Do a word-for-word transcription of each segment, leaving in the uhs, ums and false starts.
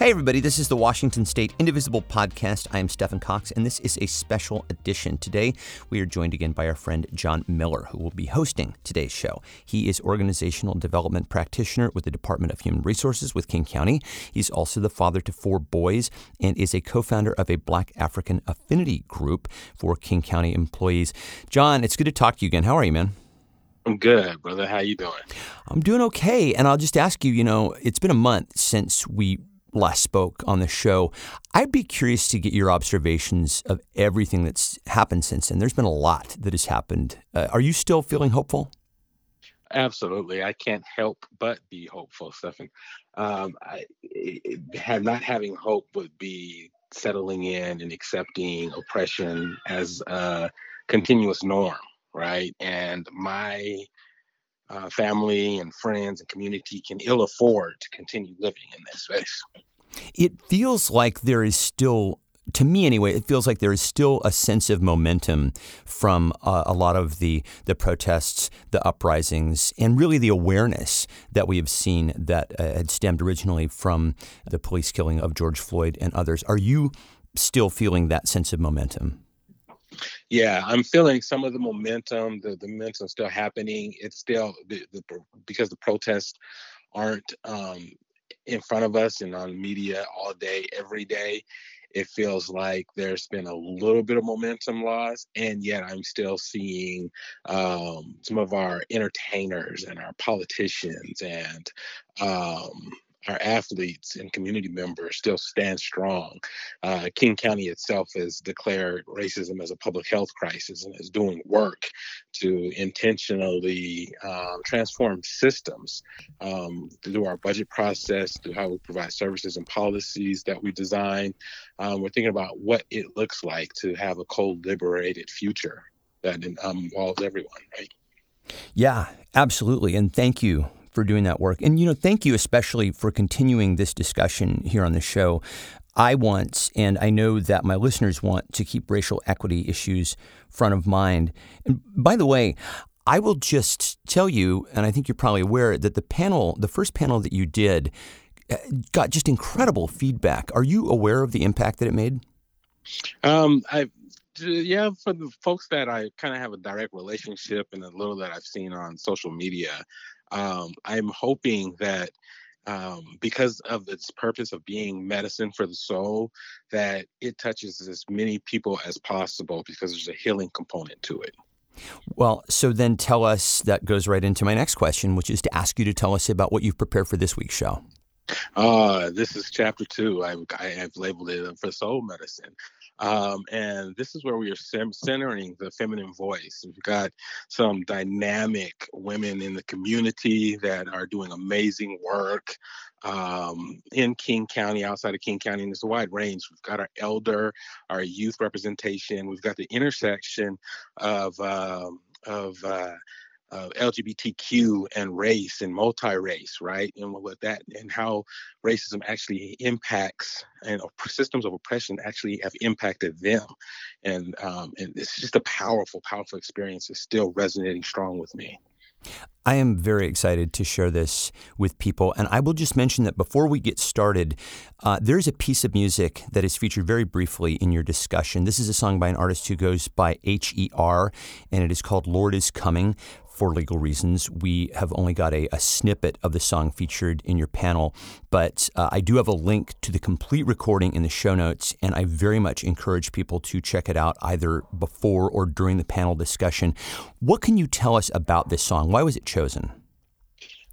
Hey everybody, this is the Washington State Indivisible Podcast. I am Stephen Cox, and this is a special edition. Today, we are joined again by our friend John Miller, who will be hosting today's show. He is organizational development practitioner with the Department of Human Resources with King County. He's also the father to four boys and is a co-founder of a Black African affinity group for King County employees. John, it's good to talk to you again. How are you, man? I'm good, brother. How you doing? I'm doing okay. And I'll just ask you, you know, it's been a month since we last spoke on the show. I'd be curious to get your observations of everything that's happened since then. There's been a lot that has happened. Uh, are you still feeling hopeful? Absolutely. I can't help but be hopeful, Stephen. Um, I, it, have not having hope would be settling in and accepting oppression as a continuous norm, right? And my Uh, family and friends and community can ill afford to continue living in this space. It feels like there is still, to me anyway, it feels like there is still a sense of momentum from uh, a lot of the the protests, the uprisings, and really the awareness that we have seen that uh, had stemmed originally from the police killing of George Floyd and others. Are you still feeling that sense of momentum? Yeah, I'm feeling some of the momentum, the, the momentum still happening. It's still the, the because the protests aren't um, in front of us and on media all day, every day. It feels like there's been a little bit of momentum loss, and yet I'm still seeing um, some of our entertainers and our politicians and um, our athletes and community members still stand strong. Uh, King County itself has declared racism as a public health crisis and is doing work to intentionally um, transform systems um, through our budget process, through how we provide services and policies that we design. Um, we're thinking about what it looks like to have a co-liberated future that um, involves everyone, right? Yeah, absolutely. And thank you for doing that work. And, you know, thank you especially for continuing this discussion here on the show. I want, and I know that my listeners want, to keep racial equity issues front of mind. And by the way, I will just tell you, and I think you're probably aware, that the panel, the first panel that you did, got just incredible feedback. Are you aware of the impact that it made? Um, I Yeah, for the folks that I kind of have a direct relationship and a little that I've seen on social media, Um, I'm hoping that um, because of its purpose of being medicine for the soul, that it touches as many people as possible because there's a healing component to it. Well, so then tell us, that goes right into my next question, which is to ask you to tell us about what you've prepared for this week's show. Uh, this is chapter two. I, I, I've labeled it for Soul Medicine. Um, and this is where we are sim- centering the feminine voice. We've got some dynamic women in the community that are doing amazing work um, in King County, outside of King County, and it's a wide range. We've got our elder, our youth representation. We've got the intersection of uh, of uh, of L G B T Q and race and multi-race, right? And what that and how racism actually impacts, and systems of oppression actually have impacted them. And um, and it's just a powerful, powerful experience. It's still resonating strong with me. I am very excited to share this with people. And I will just mention that before we get started, uh, there's a piece of music that is featured very briefly in your discussion. This is a song by an artist who goes by H E R, and it is called Lord Is Coming. For legal reasons, we have only got a, a snippet of the song featured in your panel, but uh, I do have a link to the complete recording in the show notes, and I very much encourage people to check it out either before or during the panel discussion. What can you tell us about this song? Why was it chosen?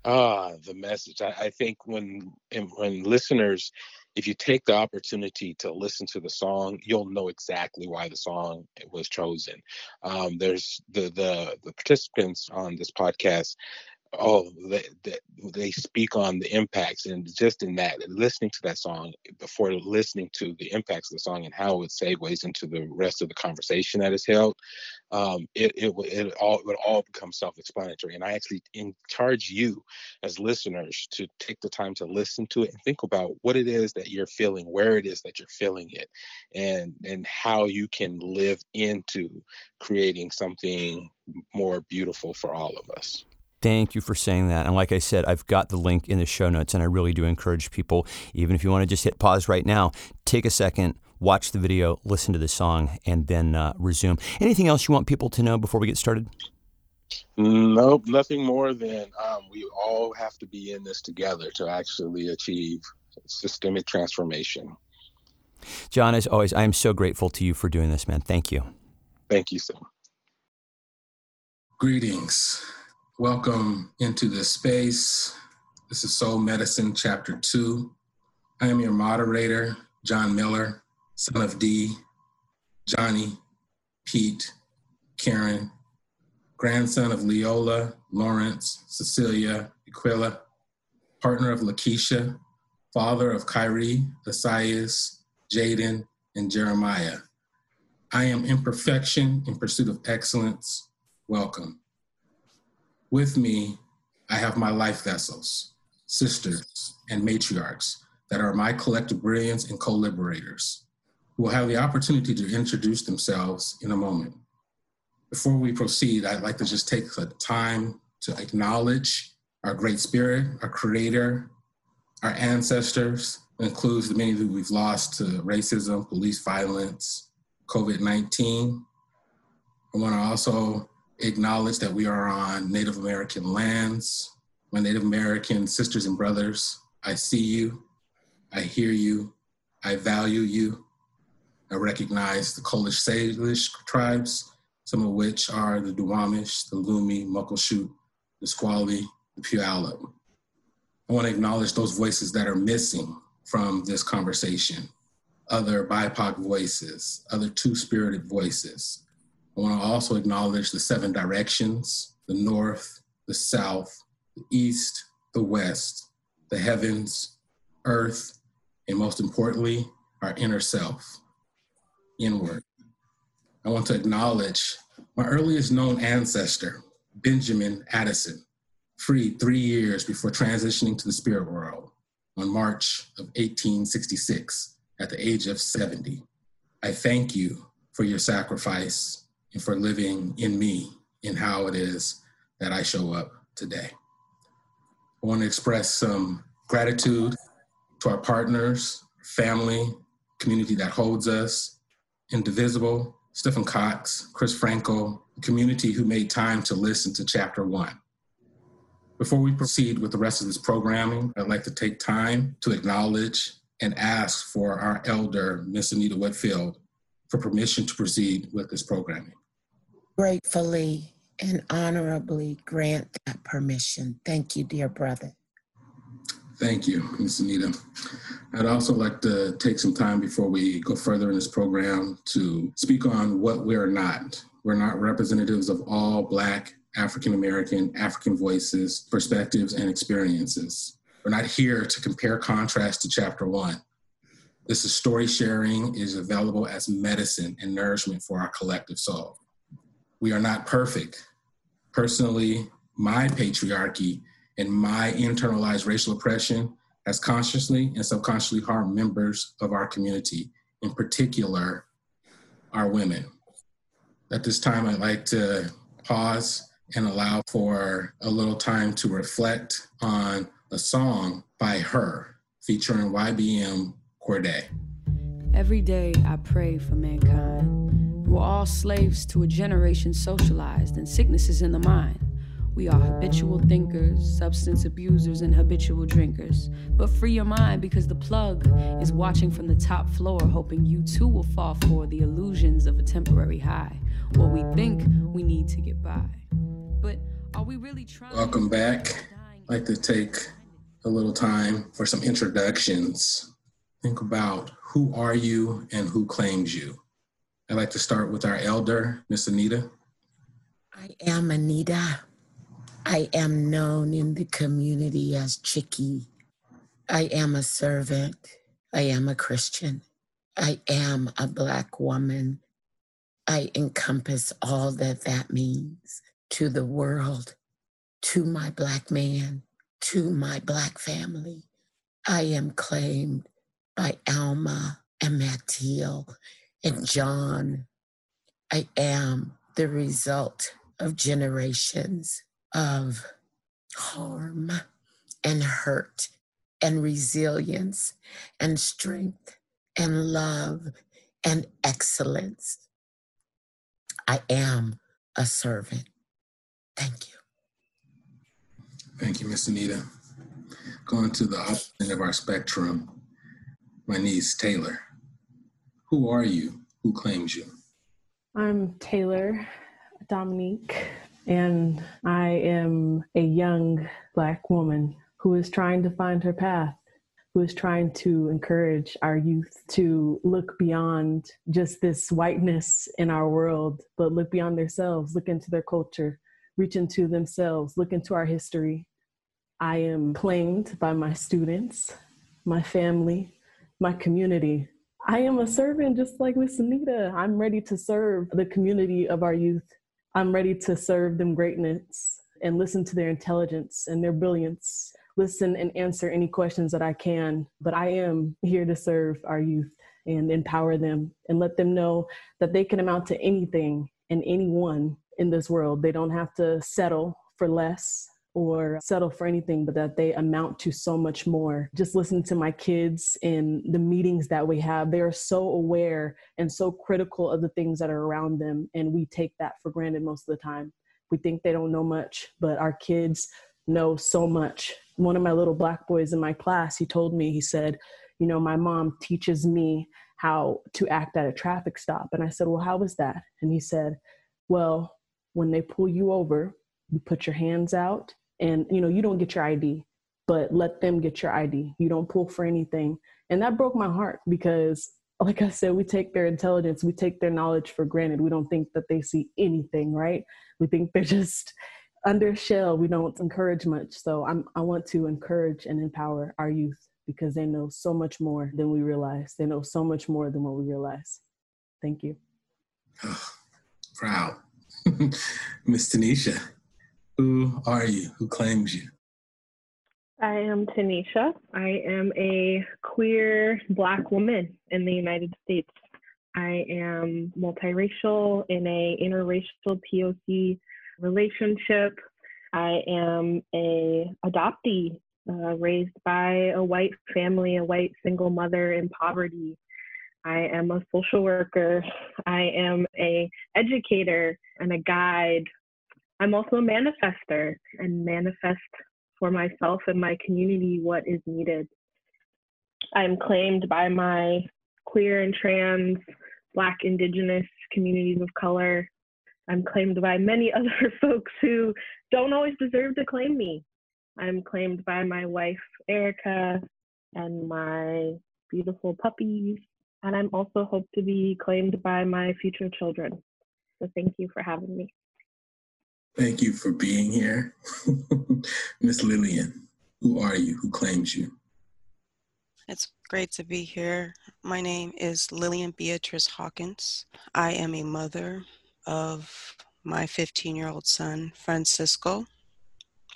Ah, the message. I, I think when when listeners, if you take the opportunity to listen to the song, you'll know exactly why the song was chosen. Um, there's the, the the participants on this podcast. Oh, they, they, they speak on the impacts, and just in that, listening to that song before listening to the impacts of the song and how it segues into the rest of the conversation that is held, um, it it it all it would all become self-explanatory. And I actually charge you as listeners to take the time to listen to it and think about what it is that you're feeling, where it is that you're feeling it, and and how you can live into creating something more beautiful for all of us. Thank you for saying that. And like I said, I've got the link in the show notes, and I really do encourage people, even if you want to just hit pause right now, take a second, watch the video, listen to the song, and then uh, resume. Anything else you want people to know before we get started? Nope, nothing more than um, we all have to be in this together to actually achieve systemic transformation. John, as always, I am so grateful to you for doing this, man. Thank you. Thank you, sir. Greetings. Welcome into this space. This is Soul Medicine, Chapter two. I am your moderator, John Miller, son of Dee, Johnny, Pete, Karen, grandson of Leola, Lawrence, Cecilia, Aquila, partner of Lakeisha, father of Kyrie, Asaias, Jaden, and Jeremiah. I am imperfection in pursuit of excellence. Welcome. With me, I have my life vessels, sisters, and matriarchs that are my collective brilliance and co-liberators, who will have the opportunity to introduce themselves in a moment. Before we proceed, I'd like to just take the time to acknowledge our great spirit, our creator, our ancestors. It includes the many that we've lost to racism, police violence, covid nineteen. I want to also acknowledge that we are on Native American lands. My Native American sisters and brothers, I see you, I hear you, I value you. I recognize the Polish Salish tribes, some of which are the Duwamish, the Lumi, Muckleshoot, the Squally, the Puyallup. I want to acknowledge those voices that are missing from this conversation, other B I P O C voices, other two-spirited voices. I want to also acknowledge the seven directions, the north, the south, the east, the west, the heavens, earth, and most importantly, our inner self, inward. I want to acknowledge my earliest known ancestor, Benjamin Addison, freed three years before transitioning to the spirit world on March of eighteen sixty-six at the age of seventy. I thank you for your sacrifice and for living in me and how it is that I show up today. I want to express some gratitude to our partners, family, community that holds us, Indivisible, Stephen Cox, Chris Frankel, the community who made time to listen to Chapter one. Before we proceed with the rest of this programming, I'd like to take time to acknowledge and ask for our elder, Miss Anita Whitfield, for permission to proceed with this programming. Gratefully and honorably grant that permission. Thank you, dear brother. Thank you, Miz Anita. I'd also like to take some time before we go further in this program to speak on what we're not. We're not representatives of all Black, African American, African voices, perspectives, and experiences. We're not here to compare contrast to Chapter one. This is story sharing, is available as medicine and nourishment for our collective soul. We are not perfect. Personally, my patriarchy and my internalized racial oppression has consciously and subconsciously harmed members of our community, in particular, our women. At this time, I'd like to pause and allow for a little time to reflect on a song by H E R featuring Y B M Corday. Every day I pray for mankind. We're all slaves to a generation socialized and sicknesses in the mind. We are habitual thinkers, substance abusers, and habitual drinkers. But free your mind, because the plug is watching from the top floor, hoping you too will fall for the illusions of a temporary high, what we think we need to get by. But are we really trying? Welcome back. I'd like to take a little time for some introductions. Think about who are you and who claims you. I'd like to start with our elder, Miss Anita. I am Anita. I am known in the community as Chicky. I am a servant. I am a Christian. I am a Black woman. I encompass all that that means to the world, to my Black man, to my Black family. I am claimed by Alma and Mateel and John. I am the result of generations of harm and hurt and resilience and strength and love and excellence. I am a servant. Thank you. Thank you, Miss Anita. Going to the opposite end of our spectrum, my niece, Taylor. Who are you? Who claims you? I'm Taylor Dominique, and I am a young Black woman who is trying to find her path, who is trying to encourage our youth to look beyond just this whiteness in our world, but look beyond themselves, look into their culture, reach into themselves, look into our history. I am claimed by my students, my family, my community. I am a servant just like Miss Anita. I'm ready to serve the community of our youth. I'm ready to serve them greatness and listen to their intelligence and their brilliance, listen and answer any questions that I can. But I am here to serve our youth and empower them and let them know that they can amount to anything and anyone in this world. They don't have to settle for less or settle for anything, but that they amount to so much more. Just listen to my kids in the meetings that we have. They are so aware and so critical of the things that are around them, and we take that for granted most of the time. We think they don't know much, but our kids know so much. One of my little Black boys in my class, he told me, he said, you know, my mom teaches me how to act at a traffic stop. And I said, well, how was that? And he said, well, when they pull you over, you put your hands out. And, you know, you don't get your I D, but let them get your I D. You don't pull for anything. And that broke my heart because, like I said, we take their intelligence, we take their knowledge for granted. We don't think that they see anything, right? We think they're just under shell. We don't encourage much. So I'm, I want to encourage and empower our youth because they know so much more than we realize. They know so much more than what we realize. Thank you. Oh, proud. Miss Tanisha. Who are you? Who claims you? I am Tanisha. I am a queer Black woman in the United States. I am multiracial in an interracial P O C relationship. I am a adoptee uh, raised by a white family, a white single mother in poverty. I am a social worker. I am an educator and a guide. I'm also a manifester and manifest for myself and my community what is needed. I'm claimed by my queer and trans, Black, Indigenous communities of color. I'm claimed by many other folks who don't always deserve to claim me. I'm claimed by my wife, Erica, and my beautiful puppies. And I'm also hope to be claimed by my future children. So thank you for having me. Thank you for being here. Miss Lillian, who are you? Who claims you? It's great to be here. My name is Lillian Beatrice Hawkins. I am a mother of my fifteen-year-old son, Francisco,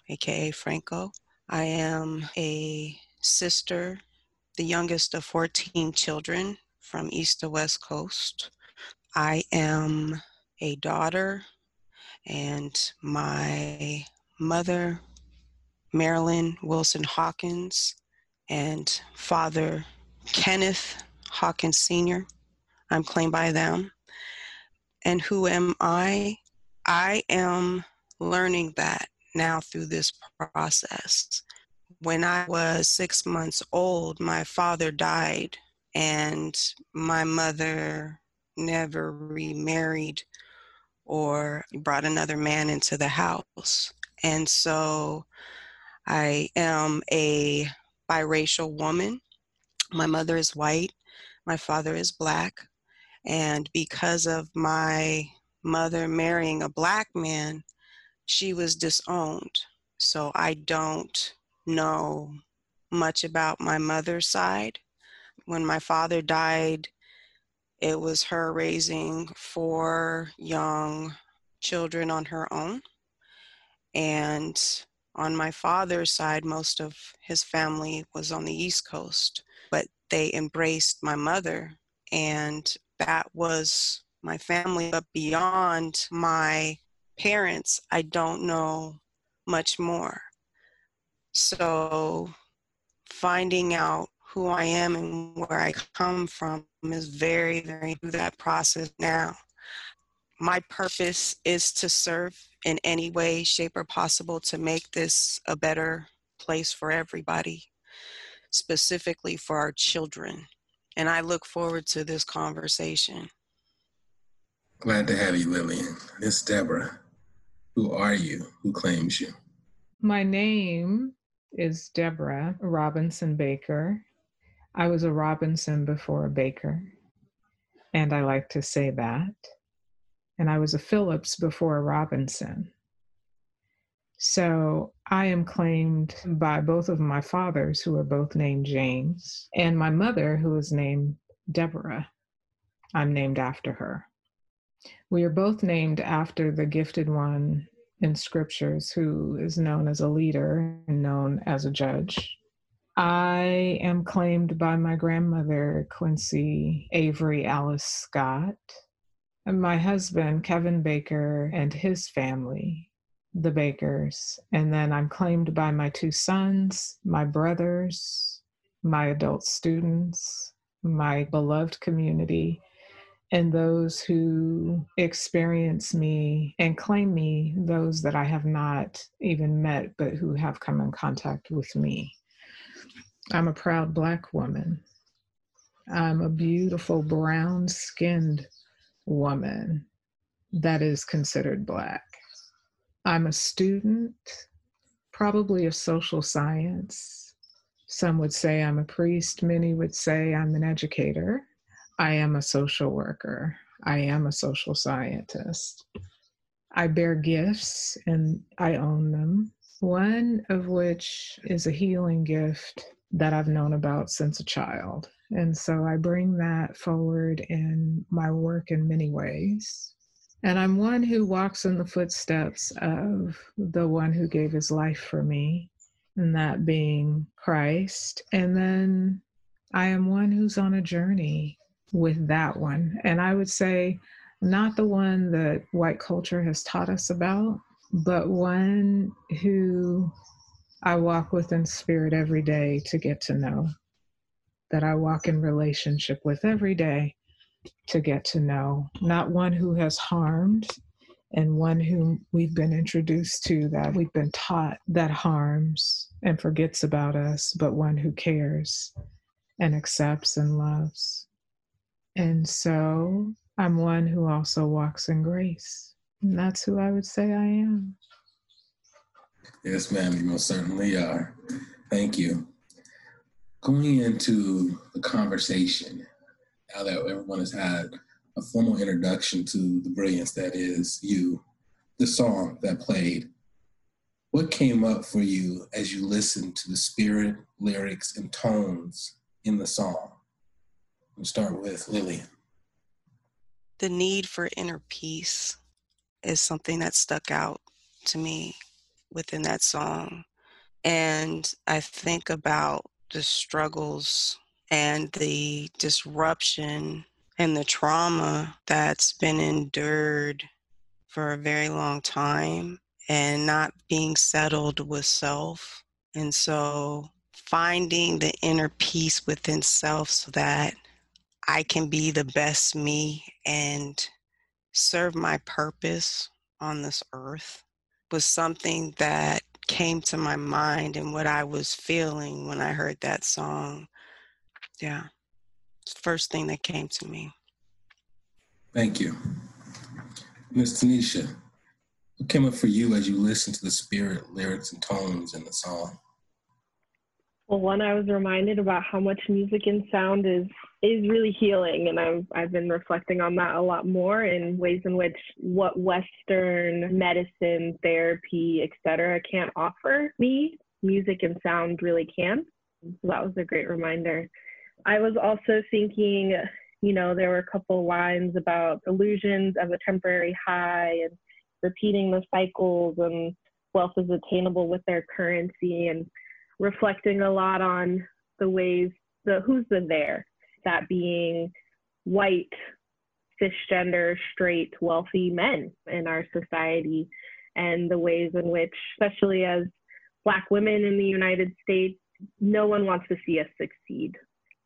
aka Franco. I am a sister, the youngest of fourteen children from East to West Coast. I am a daughter. And my mother, Marilyn Wilson Hawkins, and father, Kenneth Hawkins Senior I'm claimed by them. And who am I? I am learning that now through this process. When I was six months old, my father died, and my mother never remarried or brought another man into the house. And so I am a biracial woman. My mother is white, my father is Black. And because of my mother marrying a Black man, she was disowned. So I don't know much about my mother's side. When my father died, it was her raising four young children on her own. And on my father's side, most of his family was on the East Coast, but they embraced my mother. And that was my family. But beyond my parents, I don't know much more. So finding out who I am and where I come from is very, very through that process now. My purpose is to serve in any way, shape, or possible to make this a better place for everybody, specifically for our children. And I look forward to this conversation. Glad to have you, Lillian. This is Deborah. Who are you? Who claims you? My name is Deborah Robinson Baker. I was a Robinson before a Baker, and I like to say that. And I was a Phillips before a Robinson. So I am claimed by both of my fathers, who are both named James, and my mother, who is named Deborah. I'm named after her. We are both named after the gifted one in scriptures, who is known as a leader and known as a judge. I am claimed by my grandmother, Quincy Avery Alice Scott, and my husband, Kevin Baker, and his family, the Bakers. And then I'm claimed by my two sons, my brothers, my adult students, my beloved community, and those who experience me and claim me, those that I have not even met, but who have come in contact with me. I'm a proud Black woman. I'm a beautiful brown-skinned woman that is considered Black. I'm a student, probably of social science. Some would say I'm a priest. Many would say I'm an educator. I am a social worker. I am a social scientist. I bear gifts and I own them, one of which is a healing gift that I've known about since a child. And so I bring that forward in my work in many ways. And I'm one who walks in the footsteps of the one who gave his life for me, and that being Christ. And then I am one who's on a journey with that one. And I would say not the one that white culture has taught us about, but one who I walk with in spirit every day to get to know, that I walk in relationship with every day to get to know, not one who has harmed and one whom we've been introduced to that we've been taught that harms and forgets about us, but one who cares and accepts and loves. And so I'm one who also walks in grace. And that's who I would say I am. Yes, ma'am, you most certainly are. Thank you. Going into the conversation, now that everyone has had a formal introduction to the brilliance that is you, the song that played, what came up for you as you listened to the spirit, lyrics, and tones in the song? We'll start with Lily. The need for inner peace is something that stuck out to me within that song. And I think about the struggles and the disruption and the trauma that's been endured for a very long time and not being settled with self. And so finding the inner peace within self so that I can be the best me and serve my purpose on this earth was something that came to my mind and what I was feeling when I heard that song. Yeah, it's the first thing that came to me. Thank you. Miz Tanisha, what came up for you as you listened to the spirit, lyrics, and tones in the song? Well, one, I was reminded about how much music and sound is is really healing, and I've, I've been reflecting on that a lot more in ways in which what Western medicine, therapy, et cetera, can't offer me, music and sound really can. So that was a great reminder. I was also thinking, you know, there were a couple lines about illusions of a temporary high and repeating the cycles and wealth is attainable with their currency, and reflecting a lot on the ways, the who's the there, that being white, cisgender, straight, wealthy men in our society, and the ways in which, especially as Black women in the United States, no one wants to see us succeed.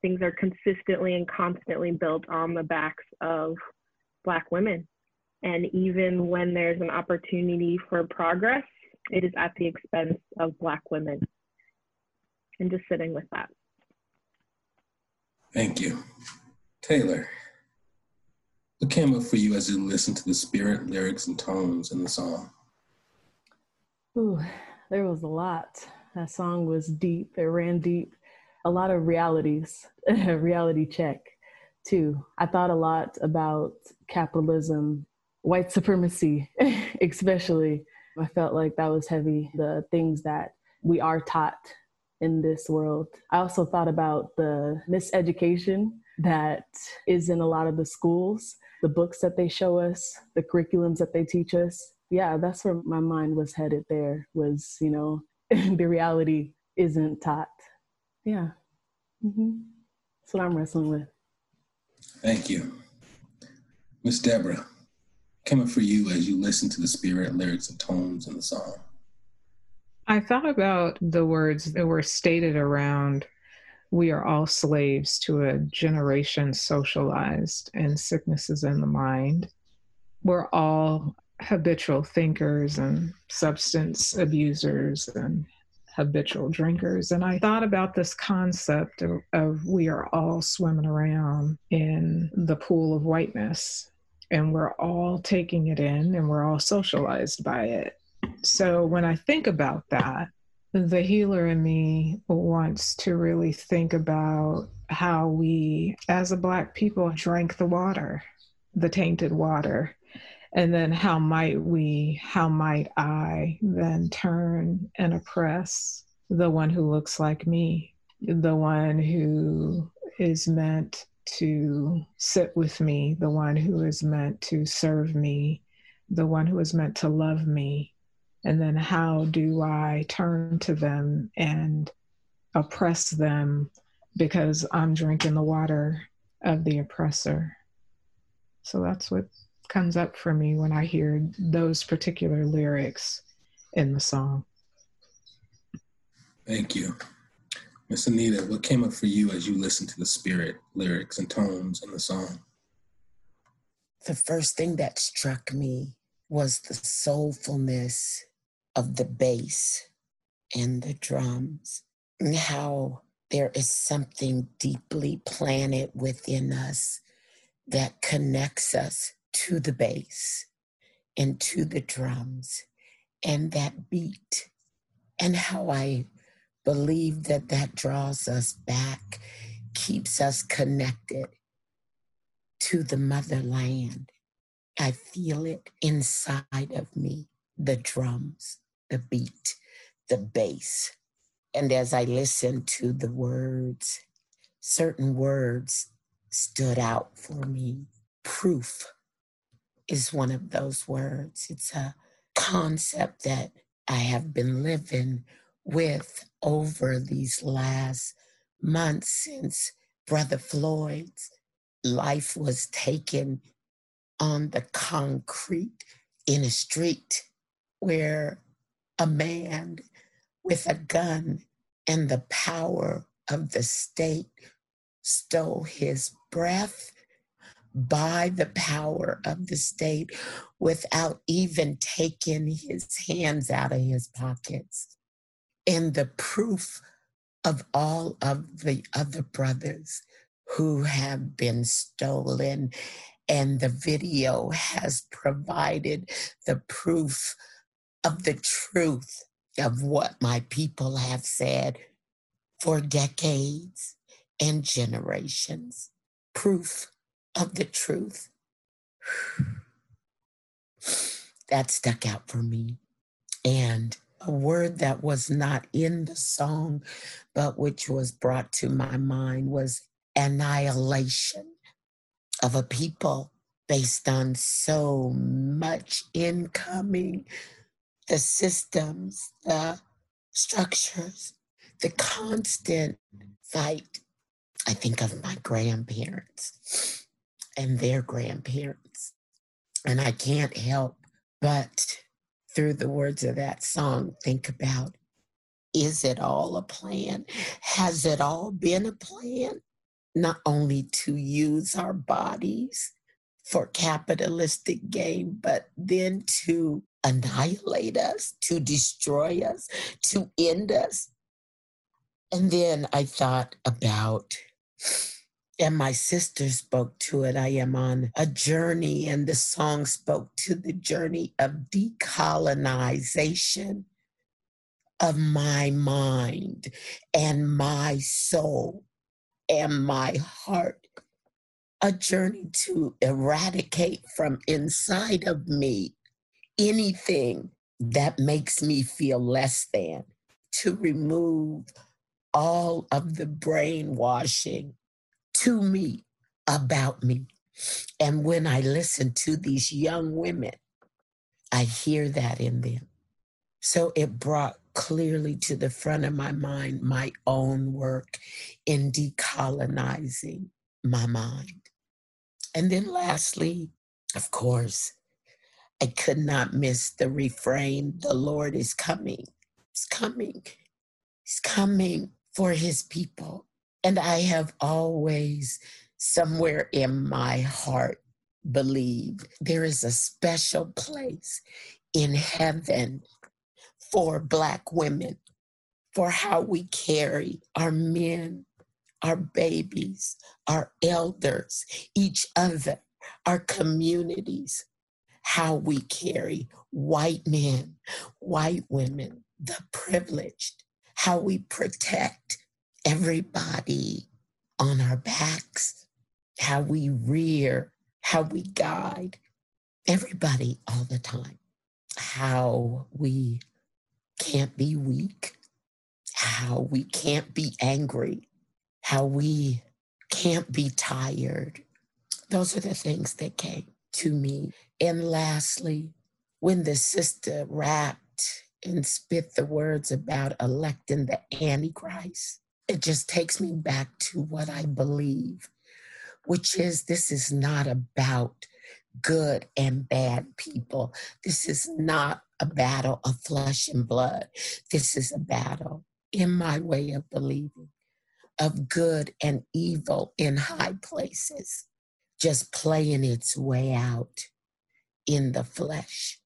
Things are consistently and constantly built on the backs of Black women. And even when there's an opportunity for progress, it is at the expense of Black women. And just sitting with that. Thank you. Taylor, what came up for you as you listened to the spirit, lyrics, and tones in the song? Ooh, there was a lot. That song was deep. It ran deep. A lot of realities, reality check, too. I thought a lot about capitalism, white supremacy, especially. I felt like that was heavy, the things that we are taught in this world. I also thought about the miseducation that is in a lot of the schools, the books that they show us, the curriculums that they teach us. Yeah, that's where my mind was headed there, was, you know, the reality isn't taught. Yeah. Mm-hmm. That's what I'm wrestling with. Thank you. Miss Deborah, coming for you as you listen to the spirit, lyrics, and tones in the song. I thought about the words that were stated around, we are all slaves to a generation socialized in sicknesses in the mind. We're all habitual thinkers and substance abusers and habitual drinkers. And I thought about this concept of, of we are all swimming around in the pool of whiteness, and we're all taking it in, and we're all socialized by it. So when I think about that, the healer in me wants to really think about how we, as a Black people, drank the water, the tainted water. And then how might we, how might I then turn and oppress the one who looks like me, the one who is meant to sit with me, the one who is meant to serve me, the one who is meant to love me. And then how do I turn to them and oppress them because I'm drinking the water of the oppressor? So that's what comes up for me when I hear those particular lyrics in the song. Thank you. Miss Anita, what came up for you as you listened to the spirit, lyrics, and tones in the song? The first thing that struck me was the soulfulness of the bass and the drums, and how there is something deeply planted within us that connects us to the bass and to the drums and that beat, and how I believe that that draws us back, keeps us connected to the motherland. I feel it inside of me, the drums, the beat, the bass. And as I listened to the words, certain words stood out for me. Proof is one of those words. It's a concept that I have been living with over these last months since Brother Floyd's life was taken on the concrete in a street, where a man with a gun and the power of the state stole his breath by the power of the state without even taking his hands out of his pockets. And the proof of all of the other brothers who have been stolen. And the video has provided the proof of the truth of what my people have said for decades and generations. Proof of the truth. That stuck out for me. And a word that was not in the song, but which was brought to my mind, was annihilation of a people based on so much incoming, the systems, the structures, the constant fight. I think of my grandparents and their grandparents. And I can't help but, through the words of that song, think about is it all a plan? Has it all been a plan? Not only to use our bodies for capitalistic gain, but then to annihilate us, to destroy us, to end us. And then I thought about, and my sister spoke to it, I am on a journey, and the song spoke to the journey of decolonization of my mind and my soul and my heart. A journey to eradicate from inside of me anything that makes me feel less than, to remove all of the brainwashing to me, about me. And when I listen to these young women, I hear that in them. So it brought clearly to the front of my mind my own work in decolonizing my mind. And then lastly, of course, I could not miss the refrain, the Lord is coming. He's coming. He's coming for his people. And I have always, somewhere in my heart, believed there is a special place in heaven for Black women, for how we carry our men, our babies, our elders, each other, our communities, how we carry white men, white women, the privileged, how we protect everybody on our backs, how we rear, how we guide everybody all the time, how we can't be weak, how we can't be angry, how we can't be tired. Those are the things that came to me. And lastly, when the sister rapped and spit the words about electing the Antichrist, it just takes me back to what I believe, which is this is not about good and bad people. This is not a battle of flesh and blood. This is a battle, in my way of believing, of good and evil in high places, just playing its way out in the flesh.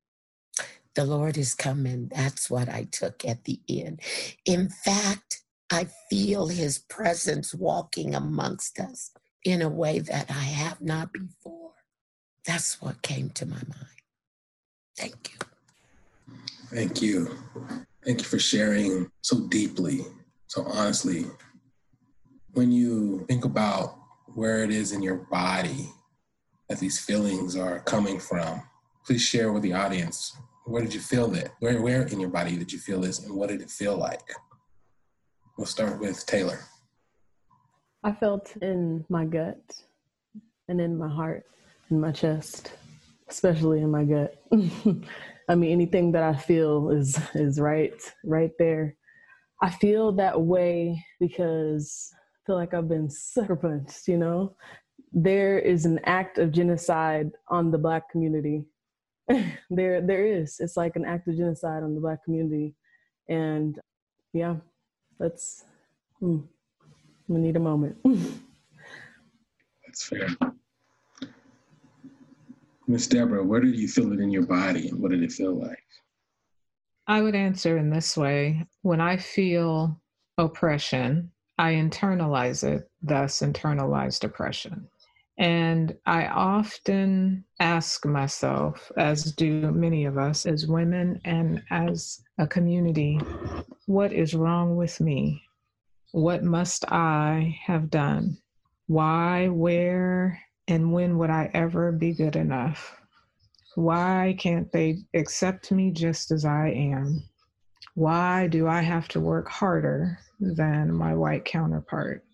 The Lord is coming. That's what I took at the end. In fact, I feel his presence walking amongst us in a way that I have not before. That's what came to my mind. Thank you. Thank you. Thank you for sharing so deeply, so honestly. When you think about where it is in your body that these feelings are coming from, please share with the audience. Where did you feel that? Where, where in your body did you feel this, and what did it feel like? We'll start with Taylor. I felt in my gut and in my heart and my chest, especially in my gut. I mean, anything that I feel is is right, right there. I feel that way because I feel like I've been sucker punched, you know? There is an act of genocide on the Black community. there, there is. It's like an act of genocide on the Black community. And yeah. Let's, mm, we need a moment. That's fair. Miz Deborah, where did you feel it in your body, and what did it feel like? I would answer in this way. When I feel oppression, I internalize it, thus internalized oppression. And I often ask myself, as do many of us as women and as a community, what is wrong with me? What must I have done? Why, where, and when would I ever be good enough? Why can't they accept me just as I am? Why do I have to work harder than my white counterpart?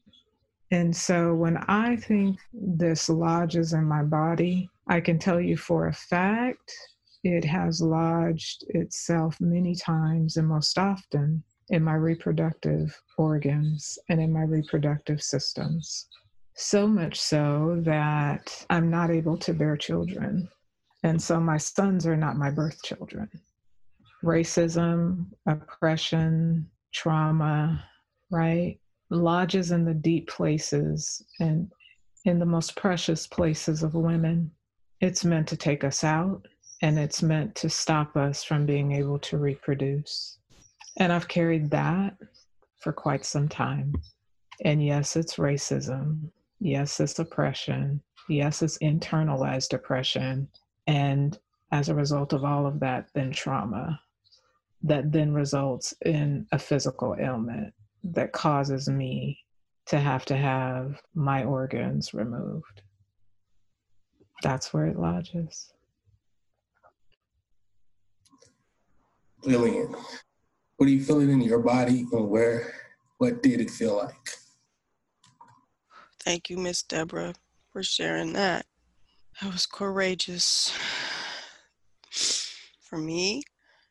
And so when I think this lodges in my body, I can tell you for a fact, it has lodged itself many times and most often in my reproductive organs and in my reproductive systems. So much so that I'm not able to bear children. And so my sons are not my birth children. Racism, oppression, trauma, right, lodges in the deep places and in the most precious places of women. It's meant to take us out, and it's meant to stop us from being able to reproduce. And I've carried that for quite some time. And yes, it's racism. Yes, it's oppression. Yes, it's internalized oppression. And as a result of all of that, then trauma that then results in a physical ailment that causes me to have to have my organs removed. That's where it lodges. Lillian, what are you feeling in your body, and where, what did it feel like? Thank you, Miss Deborah, for sharing that. That was courageous. For me,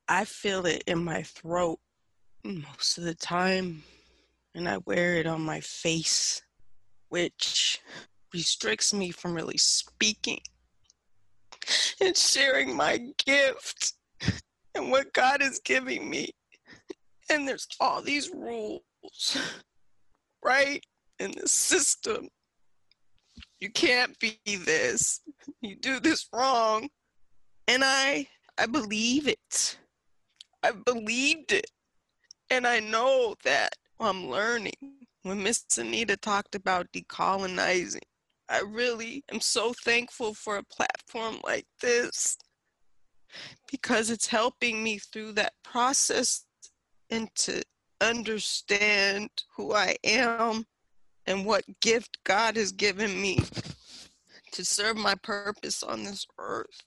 I feel it in my throat most of the time, and I wear it on my face, which restricts me from really speaking and sharing my gift and what God is giving me. And there's all these rules, right, in the system. You can't be this. You do this wrong. And I, I believe it. I believed it. And I know that I'm learning. When Miss Anita talked about decolonizing, I really am so thankful for a platform like this, because it's helping me through that process and to understand who I am and what gift God has given me to serve my purpose on this earth.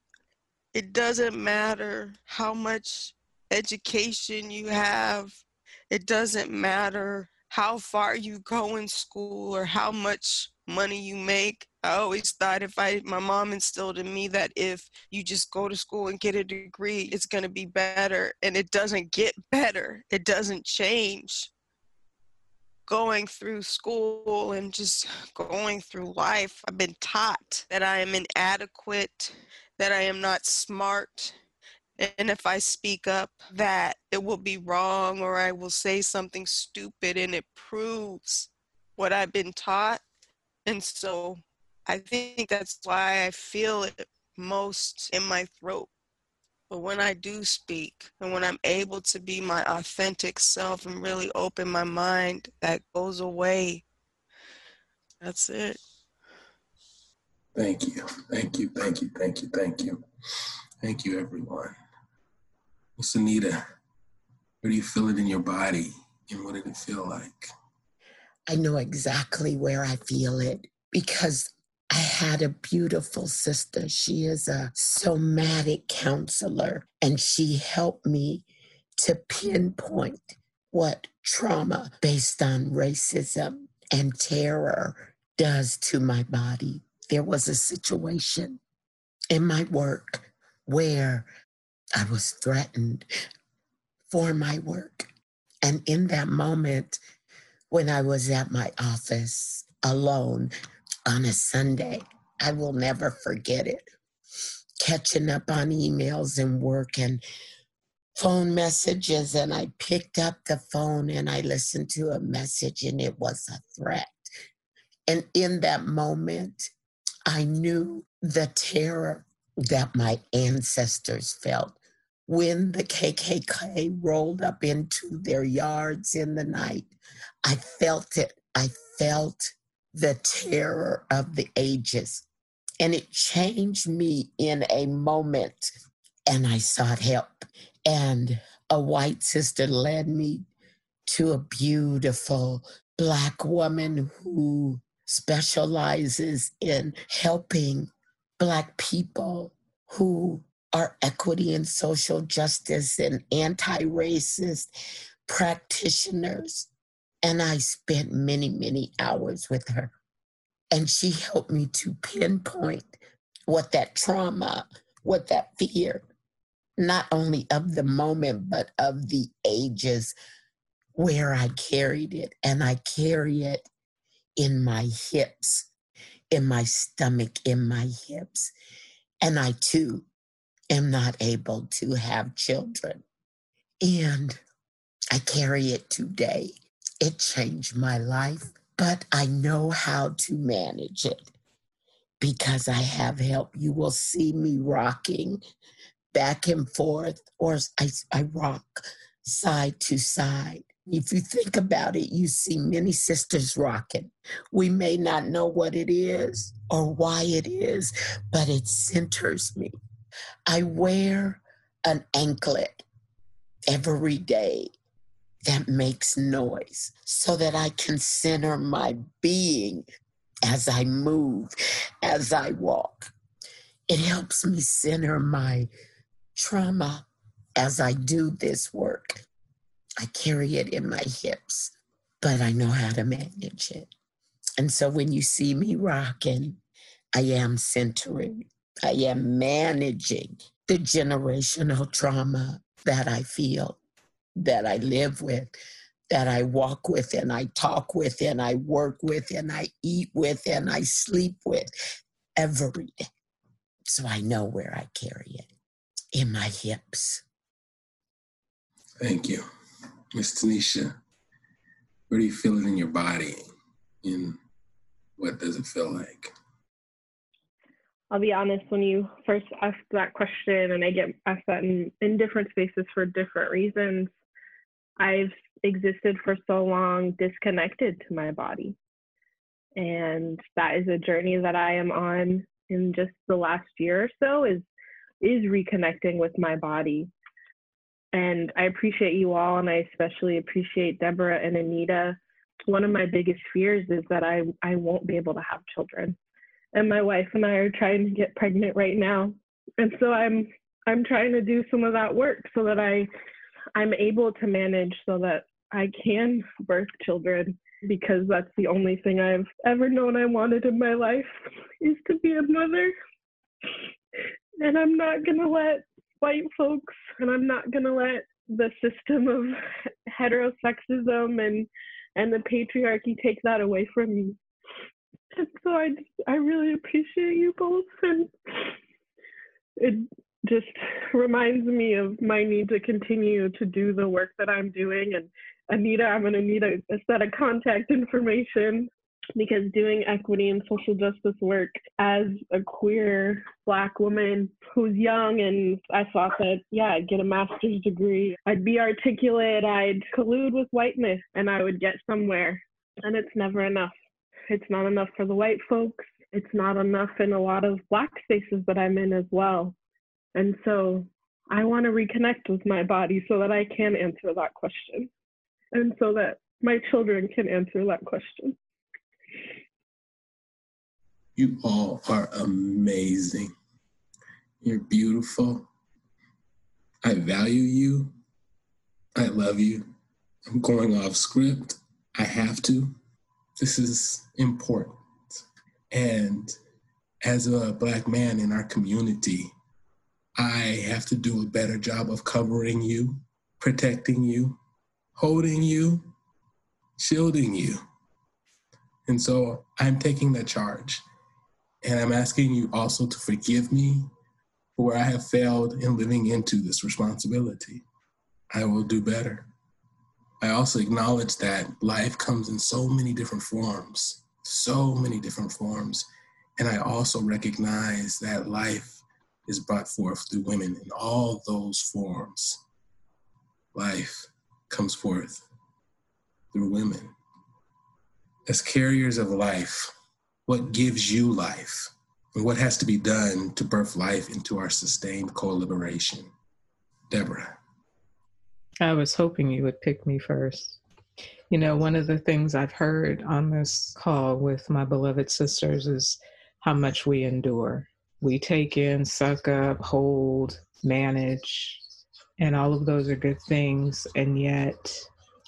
It doesn't matter how much education you have. It doesn't matter how far you go in school or how much money you make. I always thought if I, my mom instilled in me that if you just go to school and get a degree, it's going to be better. And it doesn't get better. It doesn't change. Going through school and just going through life, I've been taught that I am inadequate, that I am not smart. And if I speak up, that it will be wrong, or I will say something stupid, and it proves what I've been taught. And so I think that's why I feel it most in my throat. But when I do speak, and when I'm able to be my authentic self and really open my mind, that goes away. That's it. Thank you. Thank you. Thank you. Thank you. Thank you. Thank you, everyone. Miss Anita, where do you feel it in your body, and what did it feel like? I know exactly where I feel it, because I had a beautiful sister. She is a somatic counselor, and she helped me to pinpoint what trauma based on racism and terror does to my body. There was a situation in my work where I was threatened for my work. And in that moment, when I was at my office alone on a Sunday, I will never forget it. Catching up on emails and work and phone messages, and I picked up the phone and I listened to a message, and it was a threat. And in that moment, I knew the terror that my ancestors felt when the K K K rolled up into their yards in the night. I felt it. I felt the terror of the ages. And it changed me in a moment. And I sought help. And a white sister led me to a beautiful Black woman who specializes in helping Black people who are equity and social justice and anti-racist practitioners. And I spent many, many hours with her. And she helped me to pinpoint what that trauma, what that fear, not only of the moment, but of the ages where I carried it. And I carry it in my hips, in my stomach, in my hips. And I too am not able to have children. And I carry it today. It changed my life, but I know how to manage it because I have help. You will see me rocking back and forth, or I, I rock side to side. If you think about it, you see many sisters rocking. We may not know what it is or why it is, but it centers me. I wear an anklet every day that makes noise so that I can center my being as I move, as I walk. It helps me center my trauma as I do this work. I carry it in my hips, but I know how to manage it. And so when you see me rocking, I am centering. I am managing the generational trauma that I feel, that I live with, that I walk with, and I talk with, and I work with, and I eat with, and I sleep with every day. So I know where I carry it, in my hips. Thank you. Miss Tanisha, where do you feel it in your body, and what does it feel like? I'll be honest, when you first ask that question, and I get asked that in, in different spaces for different reasons, I've existed for so long disconnected to my body. And that is a journey that I am on in just the last year or so, is is reconnecting with my body. And I appreciate you all, and I especially appreciate Deborah and Anita. One of my biggest fears is that I, I won't be able to have children. And my wife and I are trying to get pregnant right now. And so I'm I'm trying to do some of that work so that I, I'm able to manage so that I can birth children, because that's the only thing I've ever known I wanted in my life is to be a mother. And I'm not going to let white folks, and I'm not going to let the system of heterosexism and and the patriarchy take that away from me. And so I, I really appreciate you both, and it just reminds me of my need to continue to do the work that I'm doing. And Anita, I'm going to need a, a set of contact information, because doing equity and social justice work as a queer Black woman who's young, and I thought that, yeah, I'd get a master's degree, I'd be articulate, I'd collude with whiteness, and I would get somewhere. And it's never enough. It's not enough for the white folks. It's not enough in a lot of Black spaces that I'm in as well. And so I want to reconnect with my body so that I can answer that question, and so that my children can answer that question. You all are amazing. You're beautiful. I value you. I love you. I'm going off script. I have to. This is important. And as a Black man in our community, I have to do a better job of covering you, protecting you, holding you, shielding you. And so I'm taking that charge. And I'm asking you also to forgive me for where I have failed in living into this responsibility. I will do better. I also acknowledge that life comes in so many different forms, so many different forms. And I also recognize that life is brought forth through women in all those forms. Life comes forth through women. As carriers of life, what gives you life, and what has to be done to birth life into our sustained co-liberation? Deborah. I was hoping you would pick me first. You know, one of the things I've heard on this call with my beloved sisters is how much we endure. We take in, suck up, hold, manage, and all of those are good things. And yet,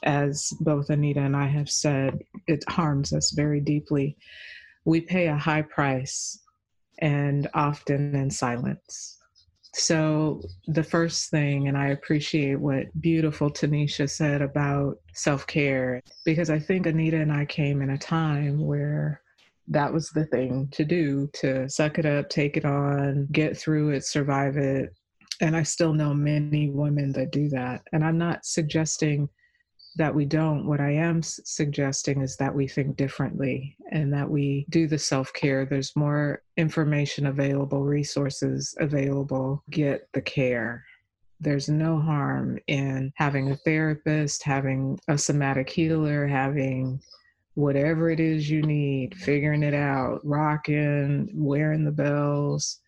as both Anita and I have said, it harms us very deeply. We pay a high price, and often in silence. So the first thing, and I appreciate what beautiful Tanisha said about self-care, because I think Anita and I came in a time where that was the thing to do, to suck it up, take it on, get through it, survive it. And I still know many women that do that. And I'm not suggesting that we don't. What I am suggesting is that we think differently and that we do the self-care. There's more information available, resources available. Get the care. There's no harm in having a therapist, having a somatic healer, having whatever it is you need, figuring it out, rocking, wearing the bells,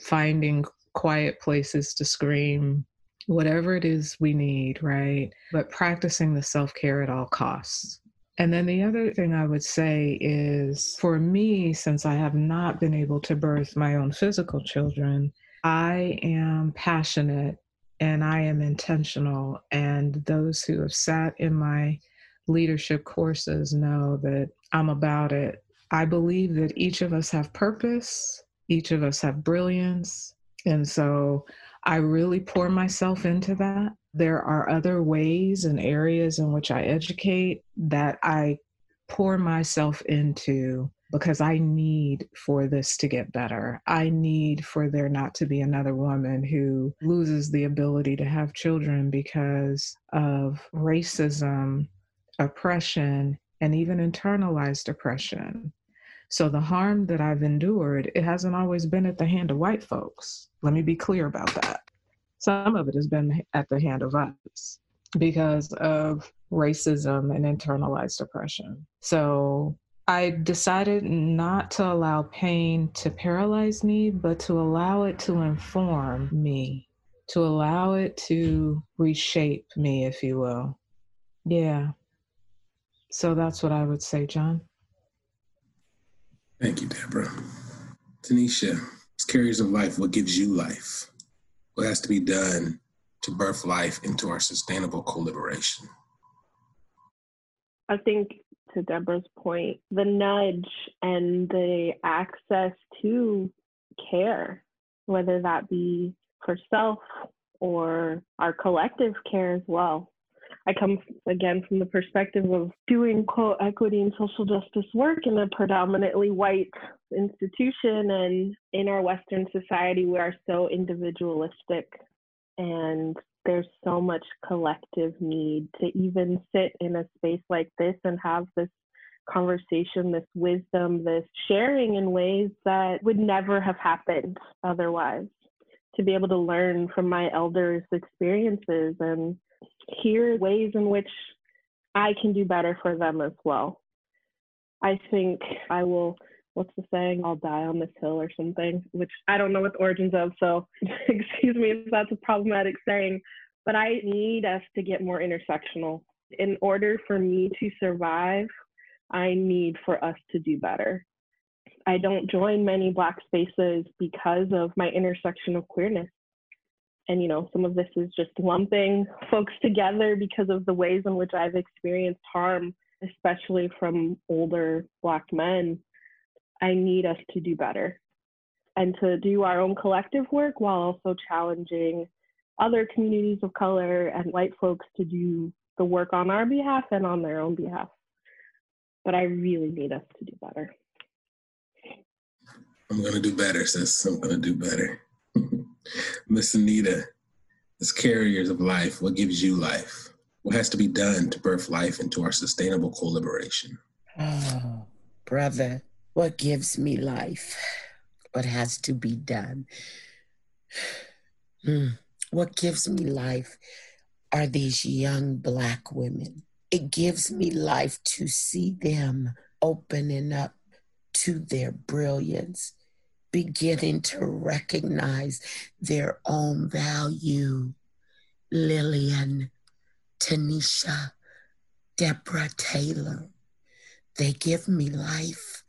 finding quiet places to scream, whatever it is we need, right? But practicing the self-care at all costs. And then the other thing I would say is, for me, since I have not been able to birth my own physical children, I am passionate and I am intentional. And those who have sat in my leadership courses know that I'm about it. I believe that each of us have purpose, each of us have brilliance. And so I really pour myself into that. There are other ways and areas in which I educate that I pour myself into because I need for this to get better. I need for there not to be another woman who loses the ability to have children because of racism, oppression, and even internalized oppression. So the harm that I've endured, it hasn't always been at the hand of white folks. Let me be clear about that. Some of it has been at the hand of us because of racism and internalized oppression. So I decided not to allow pain to paralyze me, but to allow it to inform me, to allow it to reshape me, if you will. Yeah. So that's what I would say, John. Thank you, Deborah. Tanisha, as carriers of life, what gives you life? What has to be done to birth life into our sustainable co-liberation? I think, to Deborah's point, the nudge and the access to care, whether that be for self or our collective care as well. I come, again, from the perspective of doing, quote, equity and social justice work in a predominantly white institution. And in our Western society, we are so individualistic. And there's so much collective need to even sit in a space like this and have this conversation, this wisdom, this sharing in ways that would never have happened otherwise. To be able to learn from my elders' experiences and hear ways in which I can do better for them as well. I think I will, what's the saying? I'll die on this hill or something, which I don't know what the origins of, so excuse me if that's a problematic saying, but I need us to get more intersectional. In order for me to survive, I need for us to do better. I don't join many Black spaces because of my intersectional queerness. And, you know, some of this is just lumping folks together because of the ways in which I've experienced harm, especially from older Black men. I need us to do better and to do our own collective work while also challenging other communities of color and white folks to do the work on our behalf and on their own behalf. But I really need us to do better. I'm going to do better, sis. I'm going to do better. Miss Anita, as carriers of life, what gives you life? What has to be done to birth life into our sustainable co-liberation? Oh, brother, what gives me life? What has to be done? Mm. What gives me life are these young Black women. It gives me life to see them opening up to their brilliance, beginning to recognize their own value. Lillian, Tanisha, Deborah Taylor, they give me life.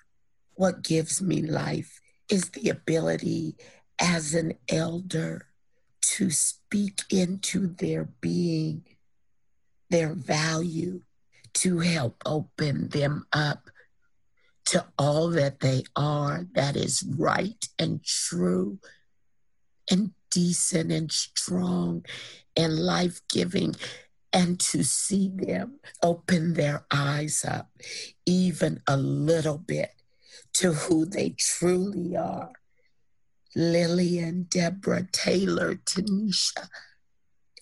What gives me life is the ability as an elder to speak into their being, their value, to help open them up to all that they are that is right and true and decent and strong and life-giving, and to see them open their eyes up even a little bit to who they truly are. Lillian, Deborah Taylor, Tanisha,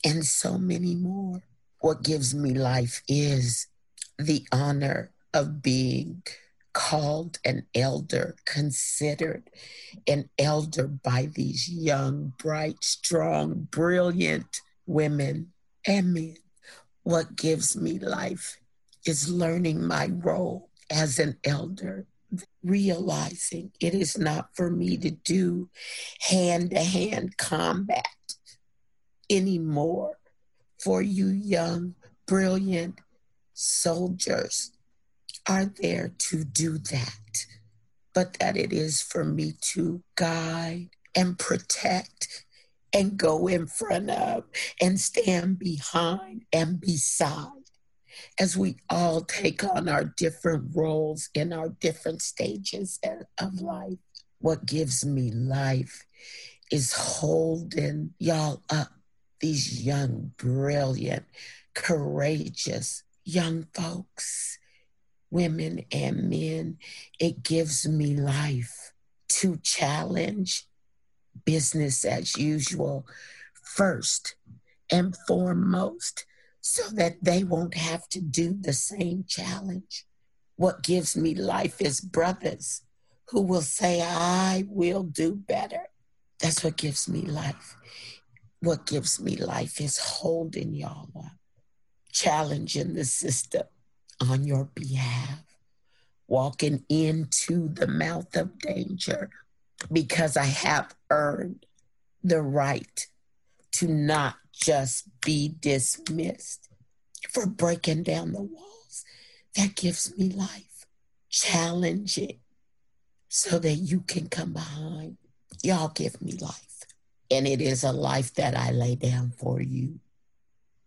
and so many more. What gives me life is the honor of being called an elder, considered an elder by these young, bright, strong, brilliant women and men. What gives me life is learning my role as an elder, realizing it is not for me to do hand-to-hand combat anymore for you young, brilliant soldiers are there to do that, but that it is for me to guide and protect and go in front of and stand behind and beside as we all take on our different roles in our different stages of life. What gives me life is holding y'all up, these young, brilliant, courageous young folks, women and men. It gives me life to challenge business as usual first and foremost so that they won't have to do the same challenge. What gives me life is brothers who will say, I will do better. That's what gives me life. What gives me life is holding y'all up, challenging the system on your behalf, walking into the mouth of danger because I have earned the right to not just be dismissed for breaking down the walls. That gives me life. Challenge it so that you can come behind. Y'all give me life. And it is a life that I lay down for you.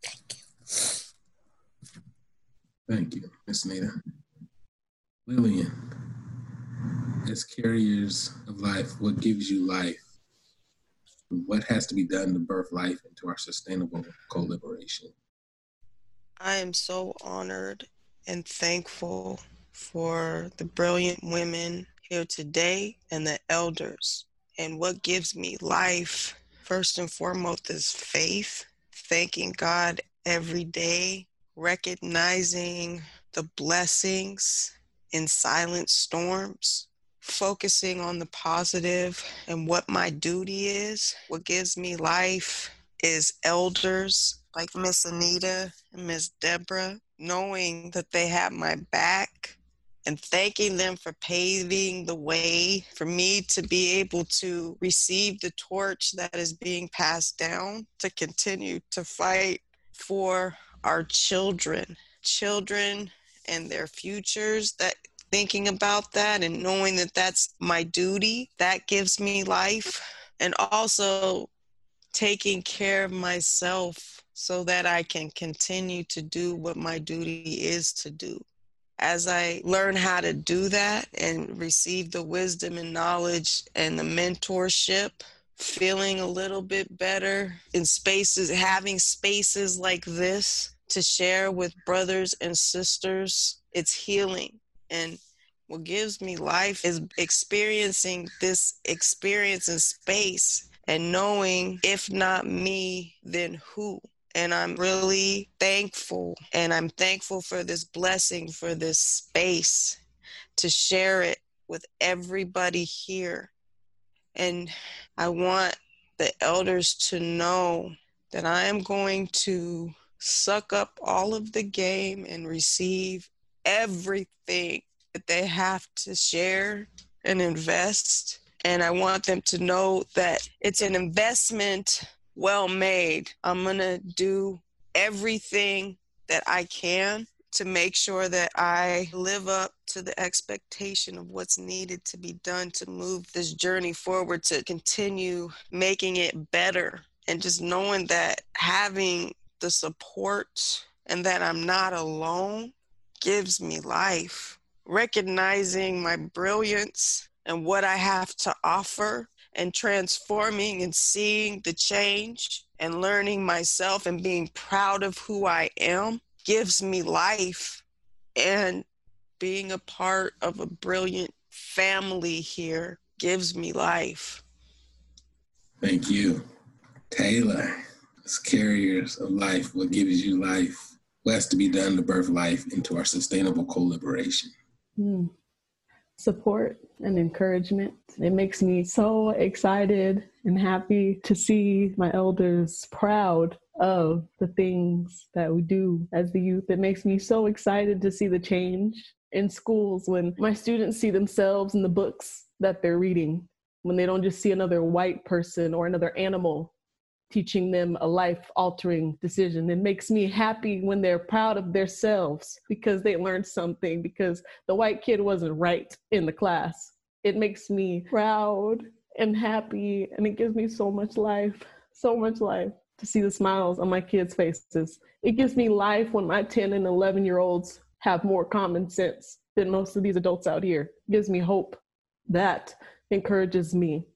Thank you. Thank you, Miz Nita. Lillian, as carriers of life, what gives you life? What has to be done to birth life into our sustainable co-liberation? I am so honored and thankful for the brilliant women here today and the elders. And what gives me life, first and foremost, is faith, thanking God every day, recognizing the blessings in silent storms, focusing on the positive and what my duty is. What gives me life is elders like Miss Anita and Miss Deborah, knowing that they have my back and thanking them for paving the way for me to be able to receive the torch that is being passed down to continue to fight for our children, children and their futures. That thinking about that and knowing that that's my duty, that gives me life. And also taking care of myself so that I can continue to do what my duty is to do. As I learn how to do that and receive the wisdom and knowledge and the mentorship, feeling a little bit better in spaces, having spaces like this to share with brothers and sisters, it's healing. And what gives me life is experiencing this experience in space and knowing if not me, then who? And I'm really thankful, and I'm thankful for this blessing, for this space to share it with everybody here. And I want the elders to know that I am going to suck up all of the game and receive everything that they have to share and invest. And I want them to know that it's an investment well made. I'm going to do everything that I can to make sure that I live up to the expectation of what's needed to be done to move this journey forward, to continue making it better. And just knowing that having the support and that I'm not alone gives me life. Recognizing my brilliance and what I have to offer and transforming and seeing the change and learning myself and being proud of who I am gives me life. And being a part of a brilliant family here gives me life. Thank you. Taylor, as carriers of life, what gives you life? less to be done to birth life into our sustainable co-liberation. Mm. Support and encouragement. It makes me so excited and happy to see my elders proud of the things that we do as the youth. It makes me so excited to see the change in schools when my students see themselves in the books that they're reading, when they don't just see another white person or another animal teaching them a life-altering decision. It makes me happy when they're proud of themselves because they learned something, because the white kid wasn't right in the class. It makes me proud and happy, and it gives me so much life, so much life to see the smiles on my kids' faces. It gives me life when my ten and eleven-year-olds have more common sense than most of these adults out here. It gives me hope. That encourages me.